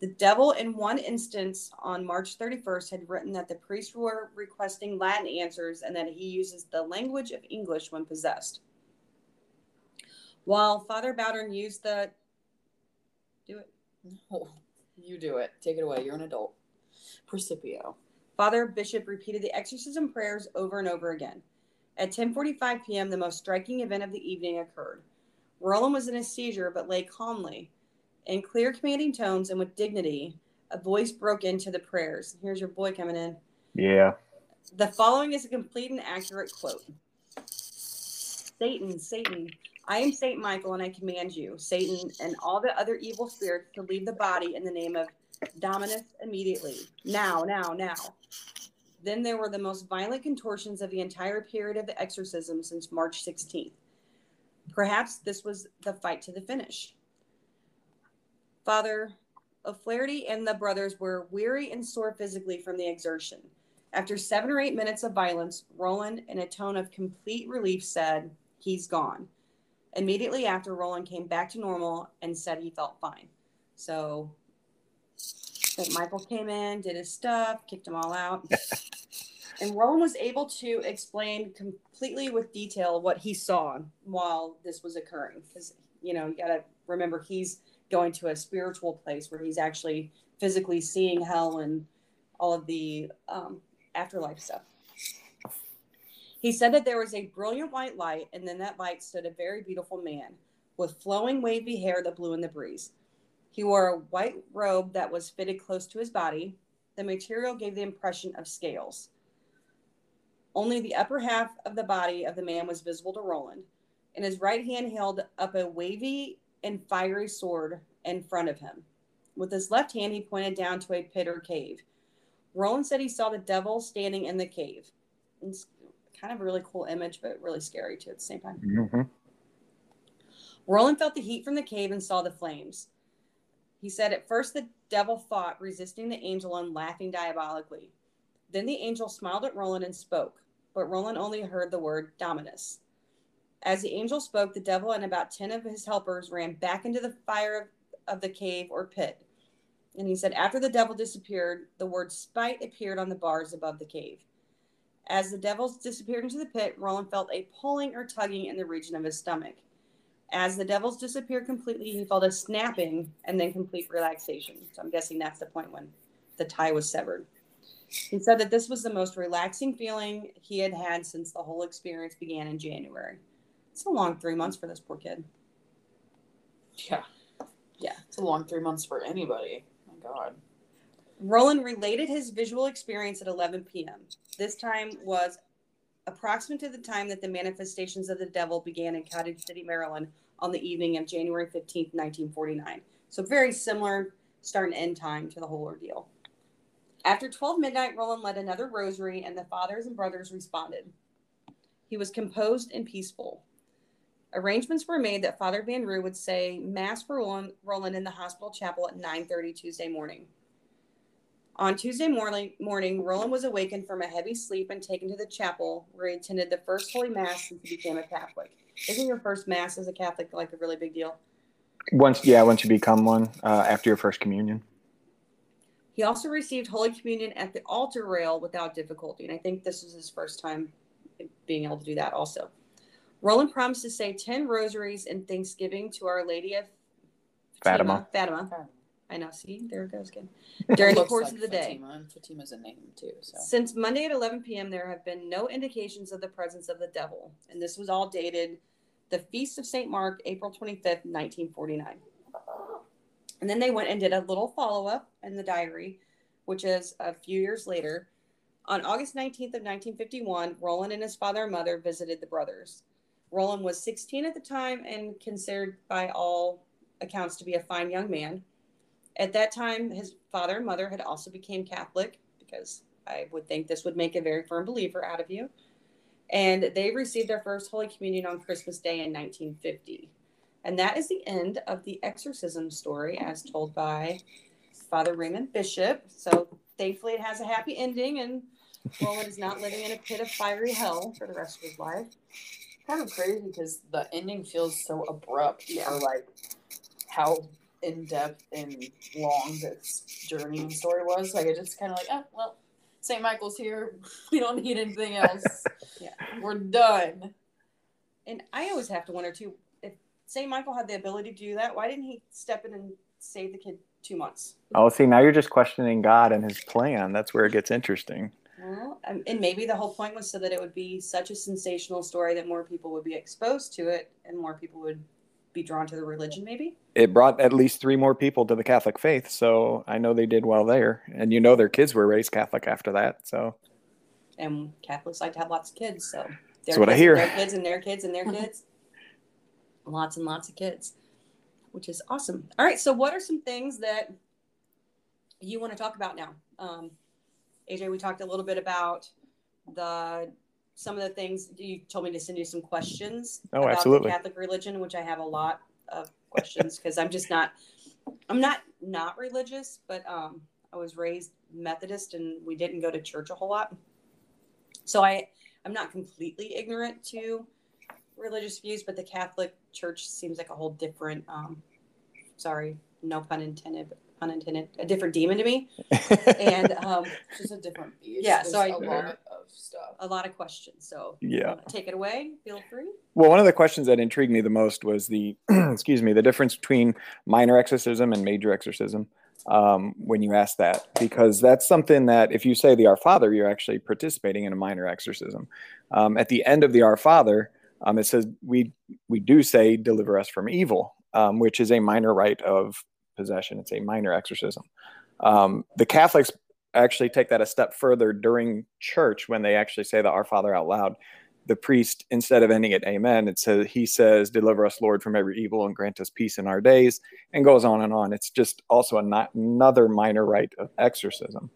The devil, in one instance on March 31st, had written that the priests were requesting Latin answers and that he uses the language of English when possessed. While Father Bowdern used the... Do it. No, you do it. Take it away. You're an adult. Precipio. Father Bishop repeated the exorcism prayers over and over again. At 10:45 p.m., the most striking event of the evening occurred. Roland was in a seizure but lay calmly. In clear, commanding tones and with dignity, a voice broke into the prayers. Here's your boy coming in. Yeah. The following is a complete and accurate quote. Satan, Satan, I am Saint Michael, and I command you, Satan, and all the other evil spirits to leave the body in the name of Dominus immediately. Now, now, now. Then there were the most violent contortions of the entire period of the exorcism since March 16th. Perhaps this was the fight to the finish. Father O'Flaherty and the brothers were weary and sore physically from the exertion. After 7 or 8 minutes of violence, Roland, in a tone of complete relief, said, "He's gone." Immediately after, Roland came back to normal and said he felt fine. So Saint Michael came in, did his stuff, kicked them all out. And Roland was able to explain completely with detail what he saw while this was occurring. Because, you know, you got to remember he's going to a spiritual place where he's actually physically seeing hell and all of the afterlife stuff. He said that there was a brilliant white light, and in that light stood a very beautiful man with flowing, wavy hair that blew in the breeze. He wore a white robe that was fitted close to his body. The material gave the impression of scales. Only the upper half of the body of the man was visible to Roland. In his right hand held up a wavy and fiery sword in front of him. With his left hand, he pointed down to a pit or cave. Roland said he saw the devil standing in the cave. It's kind of a really cool image, but really scary too at the same time. Mm-hmm. Roland felt the heat from the cave and saw the flames. He said at first the devil fought, resisting the angel and laughing diabolically. Then the angel smiled at Roland and spoke, but Roland only heard the word Dominus. As the angel spoke, the devil and about 10 of his helpers ran back into the fire of the cave or pit. And he said, after the devil disappeared, the word spite appeared on the bars above the cave. As the devils disappeared into the pit, Roland felt a pulling or tugging in the region of his stomach. As the devils disappeared completely, he felt a snapping and then complete relaxation. So I'm guessing that's the point when the tie was severed. He said that this was the most relaxing feeling he had had since the whole experience began in January. It's a long 3 months for this poor kid. Yeah. Yeah. It's a long 3 months for anybody. Oh, my God. Roland related his visual experience at 11 p.m. This time was approximate to the time that the manifestations of the devil began in Cottage City, Maryland, on the evening of January 15th, 1949. So very similar start and end time to the whole ordeal. After 12 midnight, Roland led another rosary, and the fathers and brothers responded. He was composed and peaceful. Arrangements were made that Father Van Roo would say Mass for Roland in the hospital chapel at 9:30 Tuesday morning. On Tuesday morning, Roland was awakened from a heavy sleep and taken to the chapel, where he attended the first Holy Mass since he became a Catholic. Isn't your first Mass as a Catholic like a really big deal? Once you become one, after your first communion. He also received Holy Communion at the altar rail without difficulty, and I think this was his first time being able to do that also. Roland promised to say 10 rosaries in thanksgiving to Our Lady of Fátima. I know, see, there it goes again. During the course of the day. Fatima's a name too. So. Since Monday at 11 p.m., there have been no indications of the presence of the devil, and this was all dated the Feast of St. Mark, April 25th, 1949. And then they went and did a little follow-up in the diary, which is a few years later. On August 19th of 1951, Roland and his father and mother visited the brothers. Roland was 16 at the time and considered by all accounts to be a fine young man. At that time, his father and mother had also became Catholic, because I would think this would make a very firm believer out of you. And they received their first Holy Communion on Christmas Day in 1950. And that is the end of the exorcism story as told by Father Raymond Bishop. So thankfully it has a happy ending, and Roland is not living in a pit of fiery hell for the rest of his life. Kind of crazy because the ending feels so abrupt. Yeah. Or like how in-depth and long this journey and story was. Like, it just kind of like, oh, well, St. Michael's here. We don't need anything else. Yeah. We're done. And I always have to wonder, too, St. Michael had the ability to do that. Why didn't he step in and save the kid 2 months? Oh, see, now you're just questioning God and his plan. That's where it gets interesting. Well, and maybe the whole point was so that it would be such a sensational story that more people would be exposed to it and more people would be drawn to the religion, maybe? It brought at least 3 more people to the Catholic faith, so I know they did well there. And you know their kids were raised Catholic after that, so. And Catholics like to have lots of kids, so. That's what I hear. Their kids and their kids and their kids. Lots and lots of kids, which is awesome. All right, so what are some things that you want to talk about now? AJ, we talked a little bit about some of the things you told me to send you some questions about. Absolutely. The Catholic religion, which I have a lot of questions because I'm just not religious, but I was raised Methodist and we didn't go to church a whole lot, so I'm not completely ignorant to religious views, but the Catholic Church seems like a whole different, sorry, no pun intended, but pun intended, a different demon to me. And just a different beast. Yeah, so I a lot of questions. So yeah, take it away. Feel free. Well, one of the questions that intrigued me the most was the excuse me, the difference between minor exorcism and major exorcism. When you ask that, because that's something that if you say the Our Father, you're actually participating in a minor exorcism. At the end of the Our Father, it says we do say deliver us from evil, which is a minor rite of possession. It's a minor exorcism. The Catholics actually take that a step further during church when they actually say the Our Father out loud. The priest, instead of ending it amen, it says, he says, deliver us, Lord, from every evil and grant us peace in our days, and goes on and on. It's just also another minor rite of exorcism.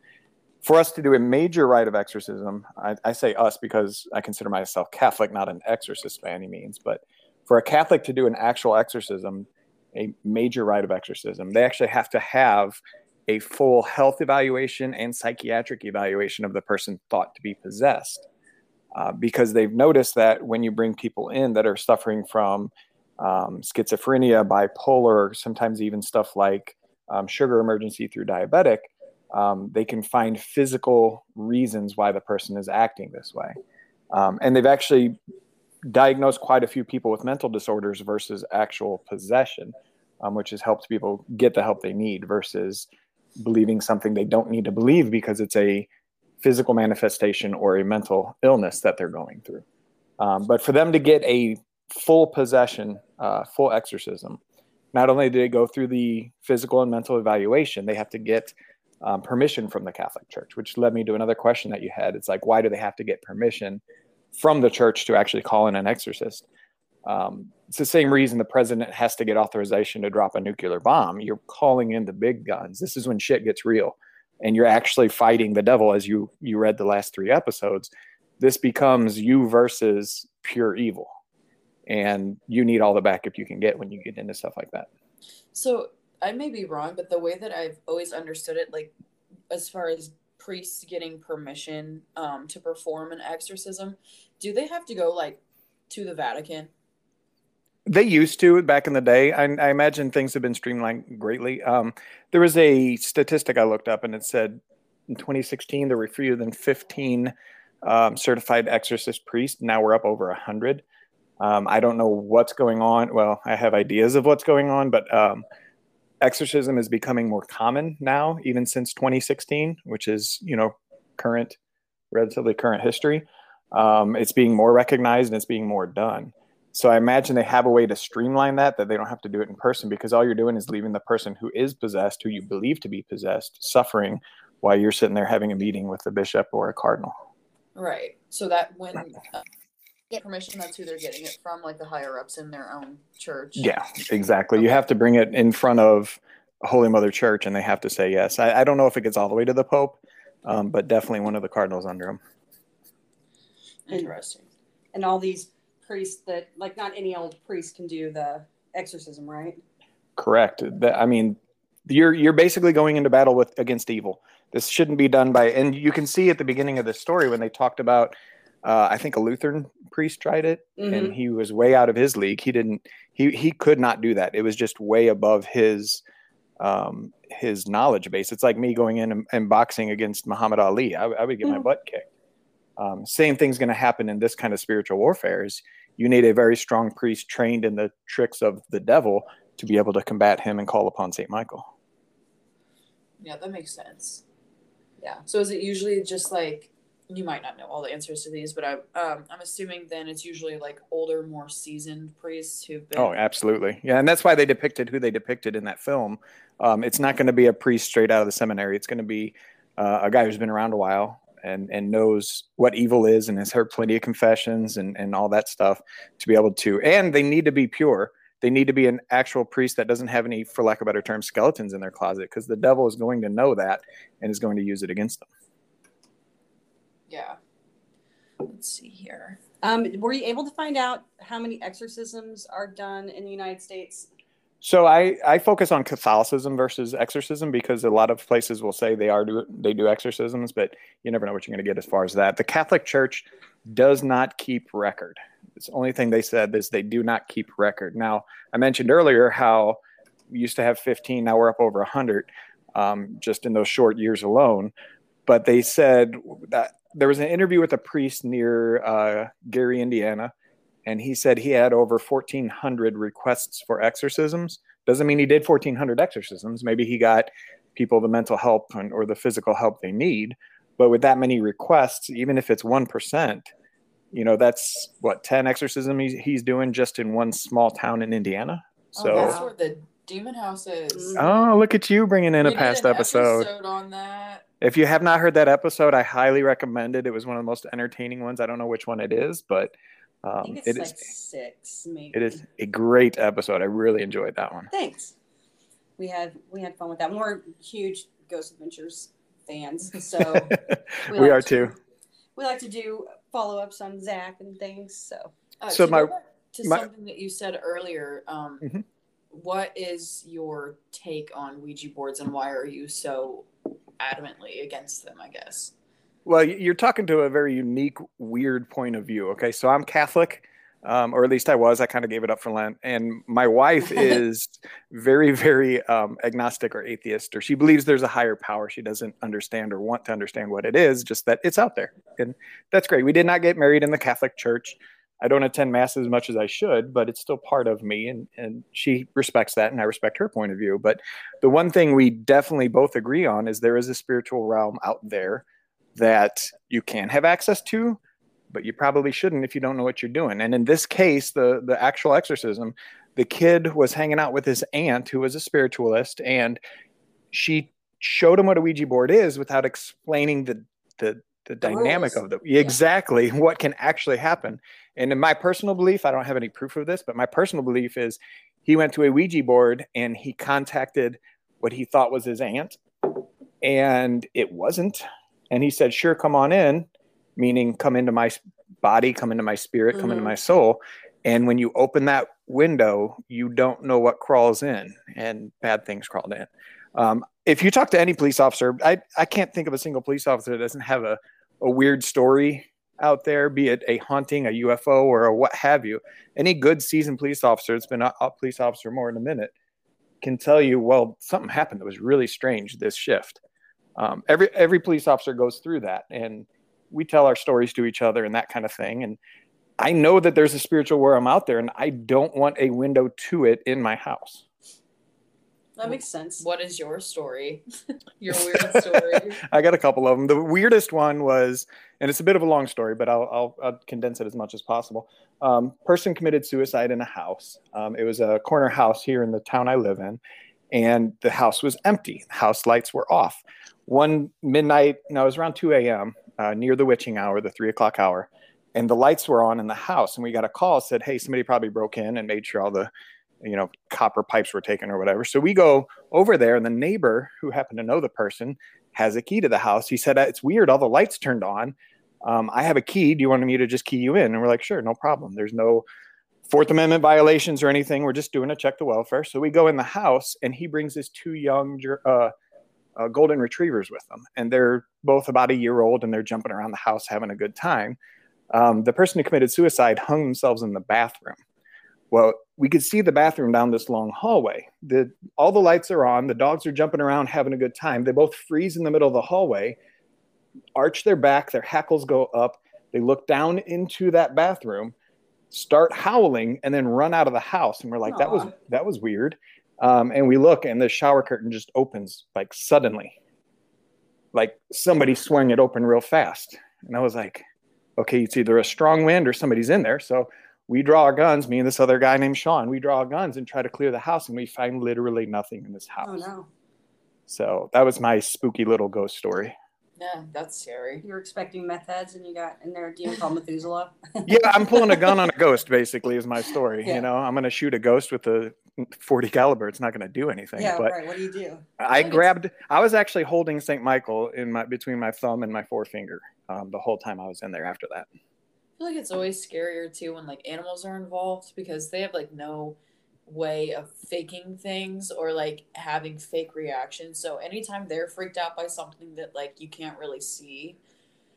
For us to do a major rite of exorcism, I say us because I consider myself Catholic, not an exorcist by any means, but for a Catholic to do an actual exorcism, a major rite of exorcism, they actually have to have a full health evaluation and psychiatric evaluation of the person thought to be possessed. Because they've noticed that when you bring people in that are suffering from schizophrenia, bipolar, sometimes even stuff like sugar emergency through diabetic, they can find physical reasons why the person is acting this way. And they've actually diagnosed quite a few people with mental disorders versus actual possession, which has helped people get the help they need versus believing something they don't need to believe because it's a physical manifestation or a mental illness that they're going through. But for them to get a full possession, full exorcism, not only do they go through the physical and mental evaluation, they have to get permission from the Catholic Church, which led me to another question that you had. It's like, why do they have to get permission from the church to actually call in an exorcist? It's the same reason the president has to get authorization to drop a nuclear bomb. You're calling in the big guns. This is when shit gets real. And you're actually fighting the devil, as you read the last three episodes. This becomes you versus pure evil. And you need all the backup you can get when you get into stuff like that. So I may be wrong, but the way that I've always understood it, like as far as priests getting permission to perform an exorcism, do they have to go like to the Vatican? They used to back in the day. I imagine things have been streamlined greatly. There was a statistic I looked up, and it said in 2016 there were fewer than 15 certified exorcist priests. Now we're up over 100. I don't know what's going on. Well, I have ideas of what's going on, but exorcism is becoming more common now, even since 2016, which is relatively current history. It's being more recognized and it's being more done. So I imagine they have a way to streamline that they don't have to do it in person, because all you're doing is leaving the person who is possessed, who you believe to be possessed, suffering while you're sitting there having a meeting with a bishop or a cardinal. Right. So that when get permission, that's who they're getting it from, like the higher ups in their own church. Yeah, exactly. Okay. You have to bring it in front of Holy Mother Church and they have to say yes. I don't know if it gets all the way to the Pope, but definitely one of the cardinals under him. Interesting. And all these priest that, like, not any old priest can do the exorcism, right? Correct. I mean, you're basically going into battle against evil. This shouldn't be done by, and you can see at the beginning of the story when they talked about, I think a Lutheran priest tried it, mm-hmm. and he was way out of his league. He could not do that. It was just way above his knowledge base. It's like me going in and boxing against Muhammad Ali. I would get my butt kicked. Same thing's going to happen in this kind of spiritual warfare. Is you need a very strong priest trained in the tricks of the devil to be able to combat him and call upon Saint Michael. Yeah, that makes sense. Yeah. So is it usually just like, you might not know all the answers to these, but I'm assuming then it's usually like older, more seasoned priests who've been... Oh, absolutely. Yeah, and that's why they depicted who they depicted in that film. It's not going to be a priest straight out of the seminary. It's going to be a guy who's been around a while. And knows what evil is and has heard plenty of confessions and all that stuff to be able to. And they need to be pure. They need to be an actual priest that doesn't have any, for lack of a better term, skeletons in their closet, because the devil is going to know that and is going to use it against them. Yeah. Let's see here. Were you able to find out how many exorcisms are done in the United States? So I focus on Catholicism versus exorcism, because a lot of places will say they do exorcisms, but you never know what you're going to get as far as that. The Catholic Church does not keep record. It's the only thing they said is they do not keep record. Now, I mentioned earlier how we used to have 15, now we're up over 100. just in those short years alone. But they said that there was an interview with a priest near Gary, Indiana, and he said he had over 1,400 requests for exorcisms. Doesn't mean he did 1,400 exorcisms. Maybe he got people the mental help and, or the physical help they need. But with that many requests, even if it's 1%, you know, that's what, 10 exorcisms he's doing just in one small town in Indiana. So that's where the demon house is. Oh, look at you bringing in a past episode on that. If you have not heard that episode, I highly recommend it. It was one of the most entertaining ones. I don't know which one it is, but I think it's like 6, maybe. It is a great episode. I really enjoyed that one. Thanks. We had fun with that. We're huge Ghost Adventures fans, so we are too. We like to do follow-ups on Zach and things. So, something that you said earlier, mm-hmm. What is your take on Ouija boards, and why are you so adamantly against them, I guess? Well, you're talking to a very unique, weird point of view. Okay, so I'm Catholic, or at least I was. I kind of gave it up for Lent. And my wife is very, very agnostic or atheist, or she believes there's a higher power. She doesn't understand or want to understand what it is, just that it's out there. And that's great. We did not get married in the Catholic Church. I don't attend Mass as much as I should, but it's still part of me, and she respects that, and I respect her point of view. But the one thing we definitely both agree on is there is a spiritual realm out there that you can have access to, but you probably shouldn't if you don't know what you're doing. And in this case, the actual exorcism, the kid was hanging out with his aunt, who was a spiritualist, and she showed him what a Ouija board is without explaining the dynamic of exactly what can actually happen. And in my personal belief, I don't have any proof of this, but my personal belief is he went to a Ouija board and he contacted what he thought was his aunt, and it wasn't. And he said, sure, come on in, meaning come into my body, come into my spirit, come into my soul. And when you open that window, you don't know what crawls in, and bad things crawled in. If you talk to any police officer, I can't think of a single police officer that doesn't have a weird story out there, be it a haunting, a UFO, or a what have you. Any good seasoned police officer, it's been a police officer more in a minute, can tell you, well, something happened that was really strange this shift. Every police officer goes through that, and we tell our stories to each other and that kind of thing. And I know that there's a spiritual realm out there, and I don't want a window to it in my house. That makes sense. What is your story? Your weird story. I got a couple of them. The weirdest one was, and it's a bit of a long story, but I'll condense it as much as possible. Person committed suicide in a house. It was a corner house here in the town I live in, and the house was empty. House lights were off. One midnight, no, it was around 2 a.m., near the witching hour, the 3 o'clock hour, and the lights were on in the house. And we got a call, said, hey, somebody probably broke in and made sure all the copper pipes were taken or whatever. So we go over there, and the neighbor, who happened to know the person, has a key to the house. He said, it's weird, all the lights turned on. I have a key. Do you want me to just key you in? And we're like, sure, no problem. There's no Fourth Amendment violations or anything. We're just doing a check the welfare. So we go in the house, and he brings his two young golden retrievers with them. And they're both about a year old, and they're jumping around the house having a good time. The person who committed suicide hung themselves in the bathroom. Well, we could see the bathroom down this long hallway. All the lights are on. The dogs are jumping around, having a good time. They both freeze in the middle of the hallway, arch their back. Their hackles go up. They look down into that bathroom, start howling, and then run out of the house. And we're like, that was weird. And we look, and the shower curtain just opens, like, suddenly. Like somebody swung it open real fast. And I was like, okay, it's either a strong wind or somebody's in there. So we draw our guns, me and this other guy named Sean, we draw our guns and try to clear the house, and we find literally nothing in this house. Oh, no. So that was my spooky little ghost story. Yeah, that's scary. You were expecting meth heads, and you got in there a demon called Methuselah. Yeah, I'm pulling a gun on a ghost, basically, is my story. Yeah. You know, I'm going to shoot a ghost with a 40 caliber. It's not going to do anything. Yeah, but right. What do you do? I was actually holding Saint Michael between my thumb and my forefinger the whole time I was in there after that. I feel like it's always scarier too when like animals are involved, because they have like no way of faking things or like having fake reactions. So anytime they're freaked out by something that like you can't really see,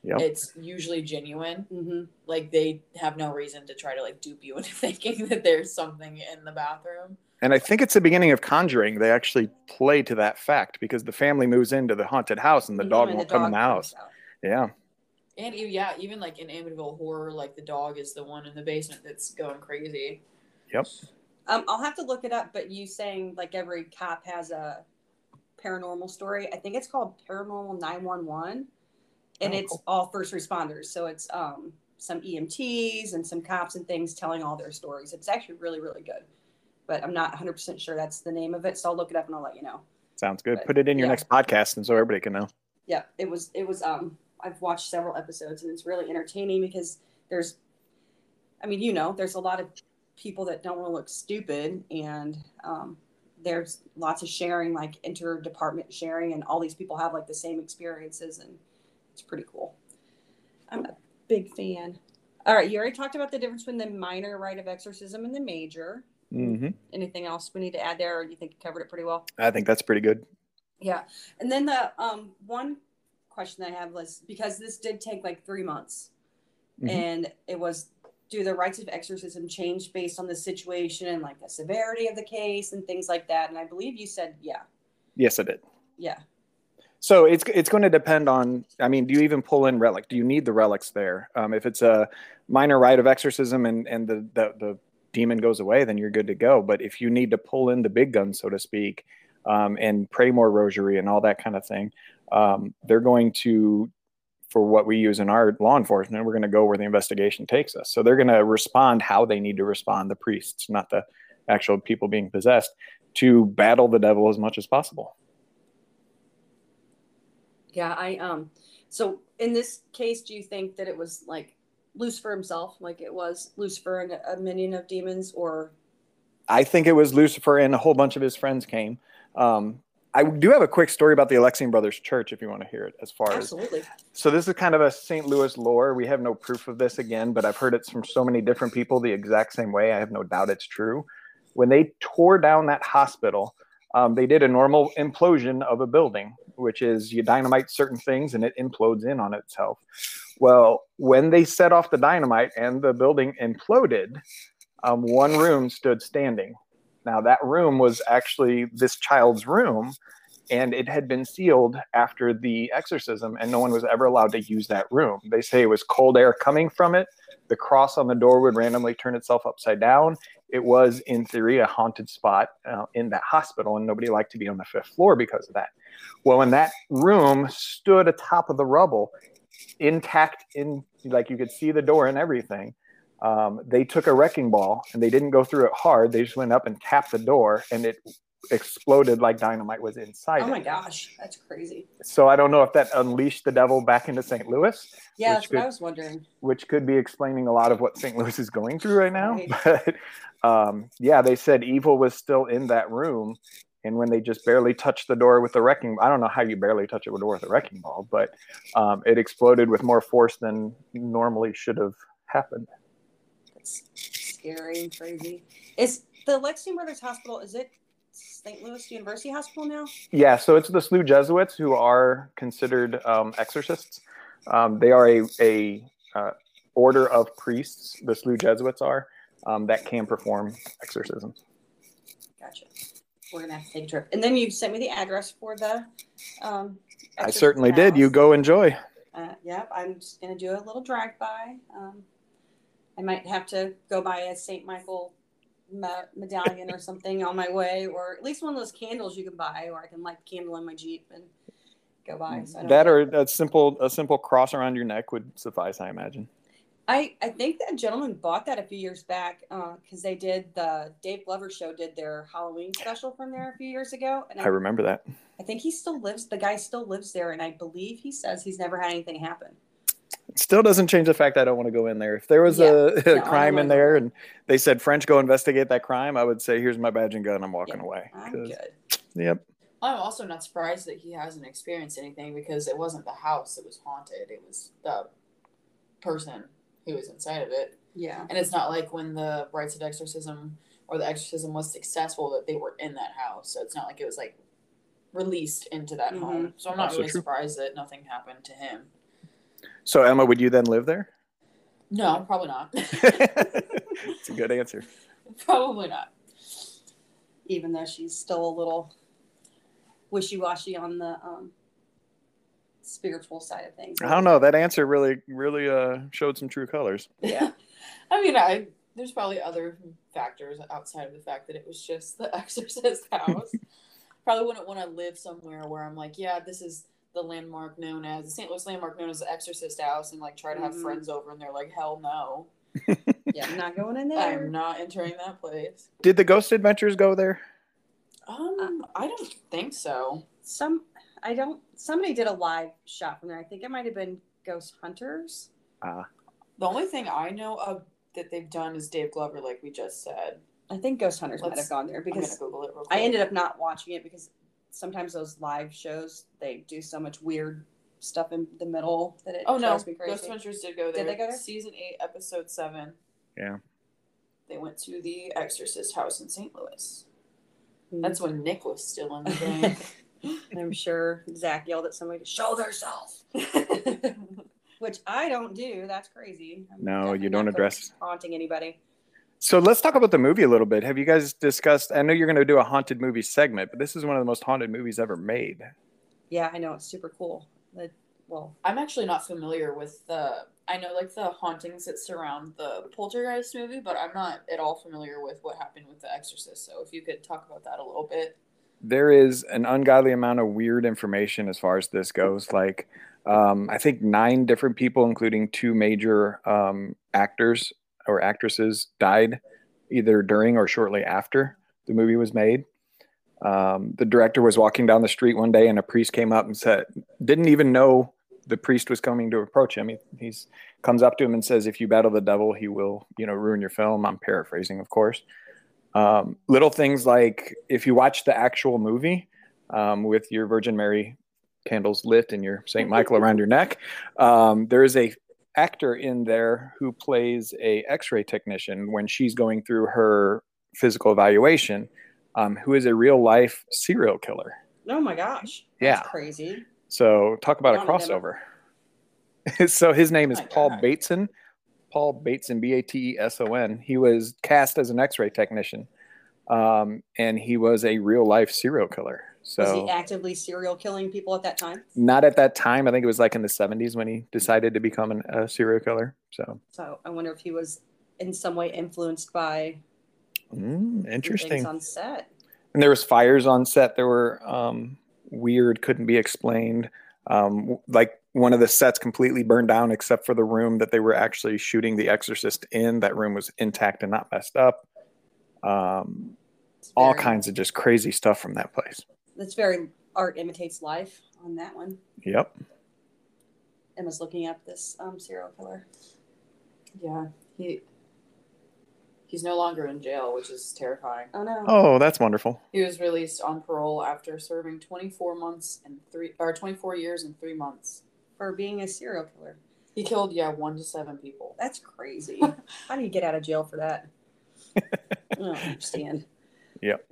It's usually genuine. Mm-hmm. Like they have no reason to try to like dupe you into thinking that there's something in the bathroom. And I think it's the beginning of Conjuring. They actually play to that fact because the family moves into the haunted house and the dog won't come in the house. Yeah. And yeah, even like in Amityville Horror, like the dog is the one in the basement that's going crazy. Yep. I'll have to look it up, but you saying like every cop has a paranormal story. I think it's called Paranormal 911 and it's all first responders. So it's some EMTs and some cops and things telling all their stories. It's actually really, really good. But I'm not 100% sure that's the name of it. So I'll look it up and I'll let you know. Sounds good. But, put it in your next podcast and so everybody can know. Yeah, it was, I've watched several episodes and it's really entertaining because there's, I mean, you know, there's a lot of people that don't want to look stupid and there's lots of sharing, like interdepartment sharing, and all these people have like the same experiences and it's pretty cool. I'm a big fan. All right. You already talked about the difference between the minor rite of exorcism and the major. Mm-hmm. Anything else we need to add there, or do you think you covered it pretty well? I think that's pretty good. Yeah. And then the one question I have was, because this did take like 3 months, mm-hmm. and it was, do the rites of exorcism change based on the situation and like the severity of the case and things like that? And I believe you said yeah. Yes, I did. Yeah. So it's going to depend on, I mean, do you even pull in relic? Do you need the relics there? If it's a minor rite of exorcism and the demon goes away, then you're good to go. But if you need to pull in the big gun, so to speak, and pray more rosary and all that kind of thing, they're going to, for what we use in our law enforcement, we're going to go where the investigation takes us. So they're going to respond how they need to respond, the priests, not the actual people being possessed, to battle the devil as much as possible. Yeah, so in this case, do you think that it was like Lucifer himself, like it was Lucifer and a minion of demons, or? I think it was Lucifer and a whole bunch of his friends came. I do have a quick story about the Alexian Brothers Church if you want to hear it. Absolutely. So this is kind of a St. Louis lore. We have no proof of this again, but I've heard it from so many different people the exact same way. I have no doubt it's true. When they tore down that hospital, they did a normal implosion of a building, which is you dynamite certain things and it implodes in on itself. Well, when they set off the dynamite and the building imploded, one room stood standing. Now, that room was actually this child's room, and it had been sealed after the exorcism, and no one was ever allowed to use that room. They say it was cold air coming from it. The cross on the door would randomly turn itself upside down. It was, in theory, a haunted spot in that hospital, and nobody liked to be on the fifth floor because of that. Well, when that room stood atop of the rubble, intact, in like you could see the door and everything, they took a wrecking ball and they didn't go through it hard. They just went up and tapped the door and it exploded like dynamite was inside. Oh my gosh, that's crazy. So I don't know if that unleashed the devil back into St. Louis. Yeah, that's what I was wondering. Which could be explaining a lot of what St. Louis is going through right now. Right. But yeah, they said evil was still in that room. And when they just barely touched the door with the wrecking, I don't know how you barely touch it with a door with a wrecking ball, but it exploded with more force than normally should have happened. Scary and crazy. Is the Alexian Brothers Hospital, is it St. Louis University Hospital now? Yeah, so it's the SLU Jesuits who are considered exorcists. They are a order of priests, the SLU Jesuits are, that can perform exorcisms. Gotcha. We're going to have to take a trip. And then you sent me the address for the I certainly did. You go enjoy. Yep, I'm just going to do a little drive-by. I might have to go buy a Saint Michael medallion or something on my way, or at least one of those candles you can buy, or I can light the candle in my Jeep and go by. So that or a simple cross around your neck would suffice, I imagine. I think that gentleman bought that a few years back because they did the Dave Glover show did their Halloween special from there a few years ago. And I remember that. I think he still lives. The guy still lives there, and I believe he says he's never had anything happen. Still doesn't change the fact I don't want to go in there. If there was a crime in there and they said, French, go investigate that crime, I would say, here's my badge and gun. I'm walking away. I'm good. Yep. I'm also not surprised that he hasn't experienced anything because it wasn't the house that was haunted. It was the person who was inside of it. Yeah. And it's not like when the rites of exorcism or the exorcism was successful that they were in that house. So it's not like it was like released into that home. So I'm not really surprised that nothing happened to him. So, Emma, would you then live there? No, probably not. It's a good answer. Probably not. even though she's still a little wishy-washy on the spiritual side of things. I don't know. That answer really showed some true colors. Yeah. I mean, there's probably other factors outside of the fact that it was just the Exorcist house. Probably wouldn't want to live somewhere where I'm like, yeah, this is the landmark known as the St. Louis landmark known as the Exorcist house, and like try to have friends over and they're like, hell no. Yeah, I'm not going in there. I'm not entering that place. Did the Ghost Adventures go there? I don't think so. Somebody did a live shot from there. I think it might have been Ghost Hunters. The only thing I know of that they've done is Dave Glover, like we just said. I think Ghost Hunters might have gone there because Google it real quick. I ended up not watching it because sometimes those live shows, they do so much weird stuff in the middle that it drives me crazy. Ghost Adventures did go there. Did they go there? Season 8, episode 7. Yeah. They went to the Exorcist house in St. Louis. Mm-hmm. That's when Nick was still in the game. I'm sure Zach yelled at somebody to show theirself. Which I don't do. That's crazy. No, you don't address haunting anybody. So let's talk about the movie a little bit. Have you guys discussed? I know you're going to do a haunted movie segment, but this is one of the most haunted movies ever made. Yeah, I know. It's super cool. I'm actually not familiar with the. I know like the hauntings that surround the Poltergeist movie, but I'm not at all familiar with what happened with The Exorcist. So if you could talk about that a little bit. There is an ungodly amount of weird information as far as this goes. Like, I think 9 different people, including 2 major actors or actresses, died either during or shortly after the movie was made. The director was walking down the street one day and a priest came up and said, didn't even know the priest was coming to approach him. He comes up to him and says, if you battle the devil, he will, ruin your film. I'm paraphrasing, of course. Little things like if you watch the actual movie with your Virgin Mary candles lit and your Saint Michael around your neck, there is a actor in there who plays a X-ray technician when she's going through her physical evaluation, who is a real life serial killer. Oh my gosh! Yeah, that's crazy. So talk about a crossover. So his name is Paul Bateson. Paul Bateson, B-A-T-E-S-O-N. He was cast as an X-ray technician, and he was a real-life serial killer. So, was he actively serial killing people at that time? Not at that time. I think it was like in the 70s when he decided to become a serial killer. So I wonder if he was in some way influenced by interesting things on set. And there was fires on set. There were weird, couldn't be explained, like one of the sets completely burned down except for the room that they were actually shooting The Exorcist in. That room was intact and not messed up. All kinds of just crazy stuff from that place. That's very art imitates life on that one. Yep. Emma's looking up this serial killer. Yeah. He's no longer in jail, which is terrifying. Oh, no. Oh, that's wonderful. He was released on parole after serving 24 years and 3 months. For being a serial killer. He killed, 1 to 7 people. That's crazy. How do you get out of jail for that? I don't understand. Yep.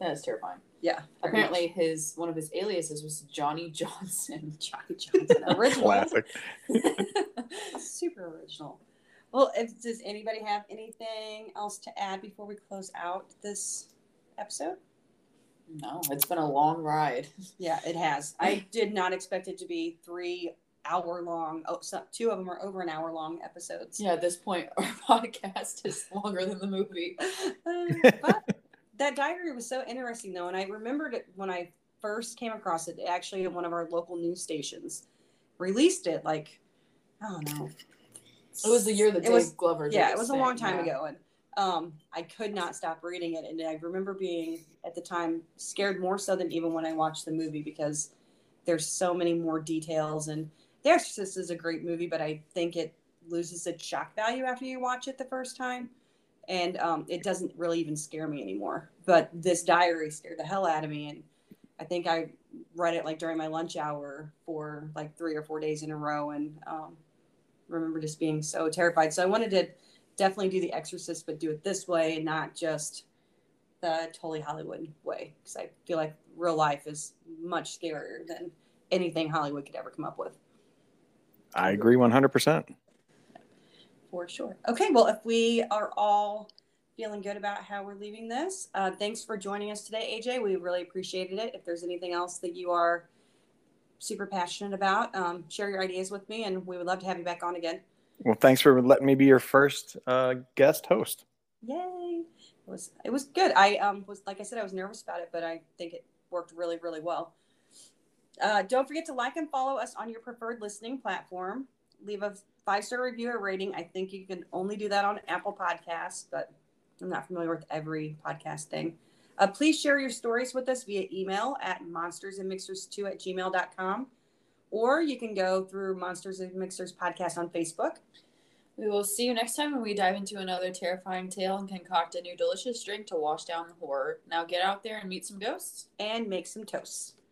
That is terrifying. Yeah. Apparently, one of his aliases was Johnny Johnson. Johnny Johnson. Original. Classic. Super original. Well, does anybody have anything else to add before we close out this episode? No, it's been a long ride. Yeah, it has. I did not expect it to be 3 hour long. Oh, so 2 of them are over an hour long episodes. Yeah, at this point, our podcast is longer than the movie. But that diary was so interesting, though. And I remembered it when I first came across it, actually, one of our local news stations released it. Like, I don't know. It was the year that Dave Glover did it. Yeah, it was a long time ago. And I could not stop reading it. And I remember being, at the time, scared more so than even when I watched the movie because there's so many more details. And The Exorcist is a great movie, but I think it loses its shock value after you watch it the first time. And it doesn't really even scare me anymore. But this diary scared the hell out of me. And I think I read it during my lunch hour for 3 or 4 days in a row. And remember just being so terrified. So I wanted to definitely do The Exorcist, but do it this way and not just the totally Hollywood way. Because I feel like real life is much scarier than anything Hollywood could ever come up with. I agree 100%. For sure. Okay, well, if we are all feeling good about how we're leaving this. Thanks for joining us today, AJ. We really appreciated it. If there's anything else that you are super passionate about, share your ideas with me, and we would love to have you back on again. Well, thanks for letting me be your first guest host. Yay. It was good. I was, like I said, I was nervous about it, but I think it worked really, really well. Don't forget to like and follow us on your preferred listening platform. Leave a 5-star review or rating. I think you can only do that on Apple Podcasts, but I'm not familiar with every podcast thing. Please share your stories with us via email at monstersandmixers2@gmail.com, or you can go through Monsters and Mixers Podcast on Facebook. We will see you next time when we dive into another terrifying tale and concoct a new delicious drink to wash down the horror. Now get out there and meet some ghosts. And make some toasts.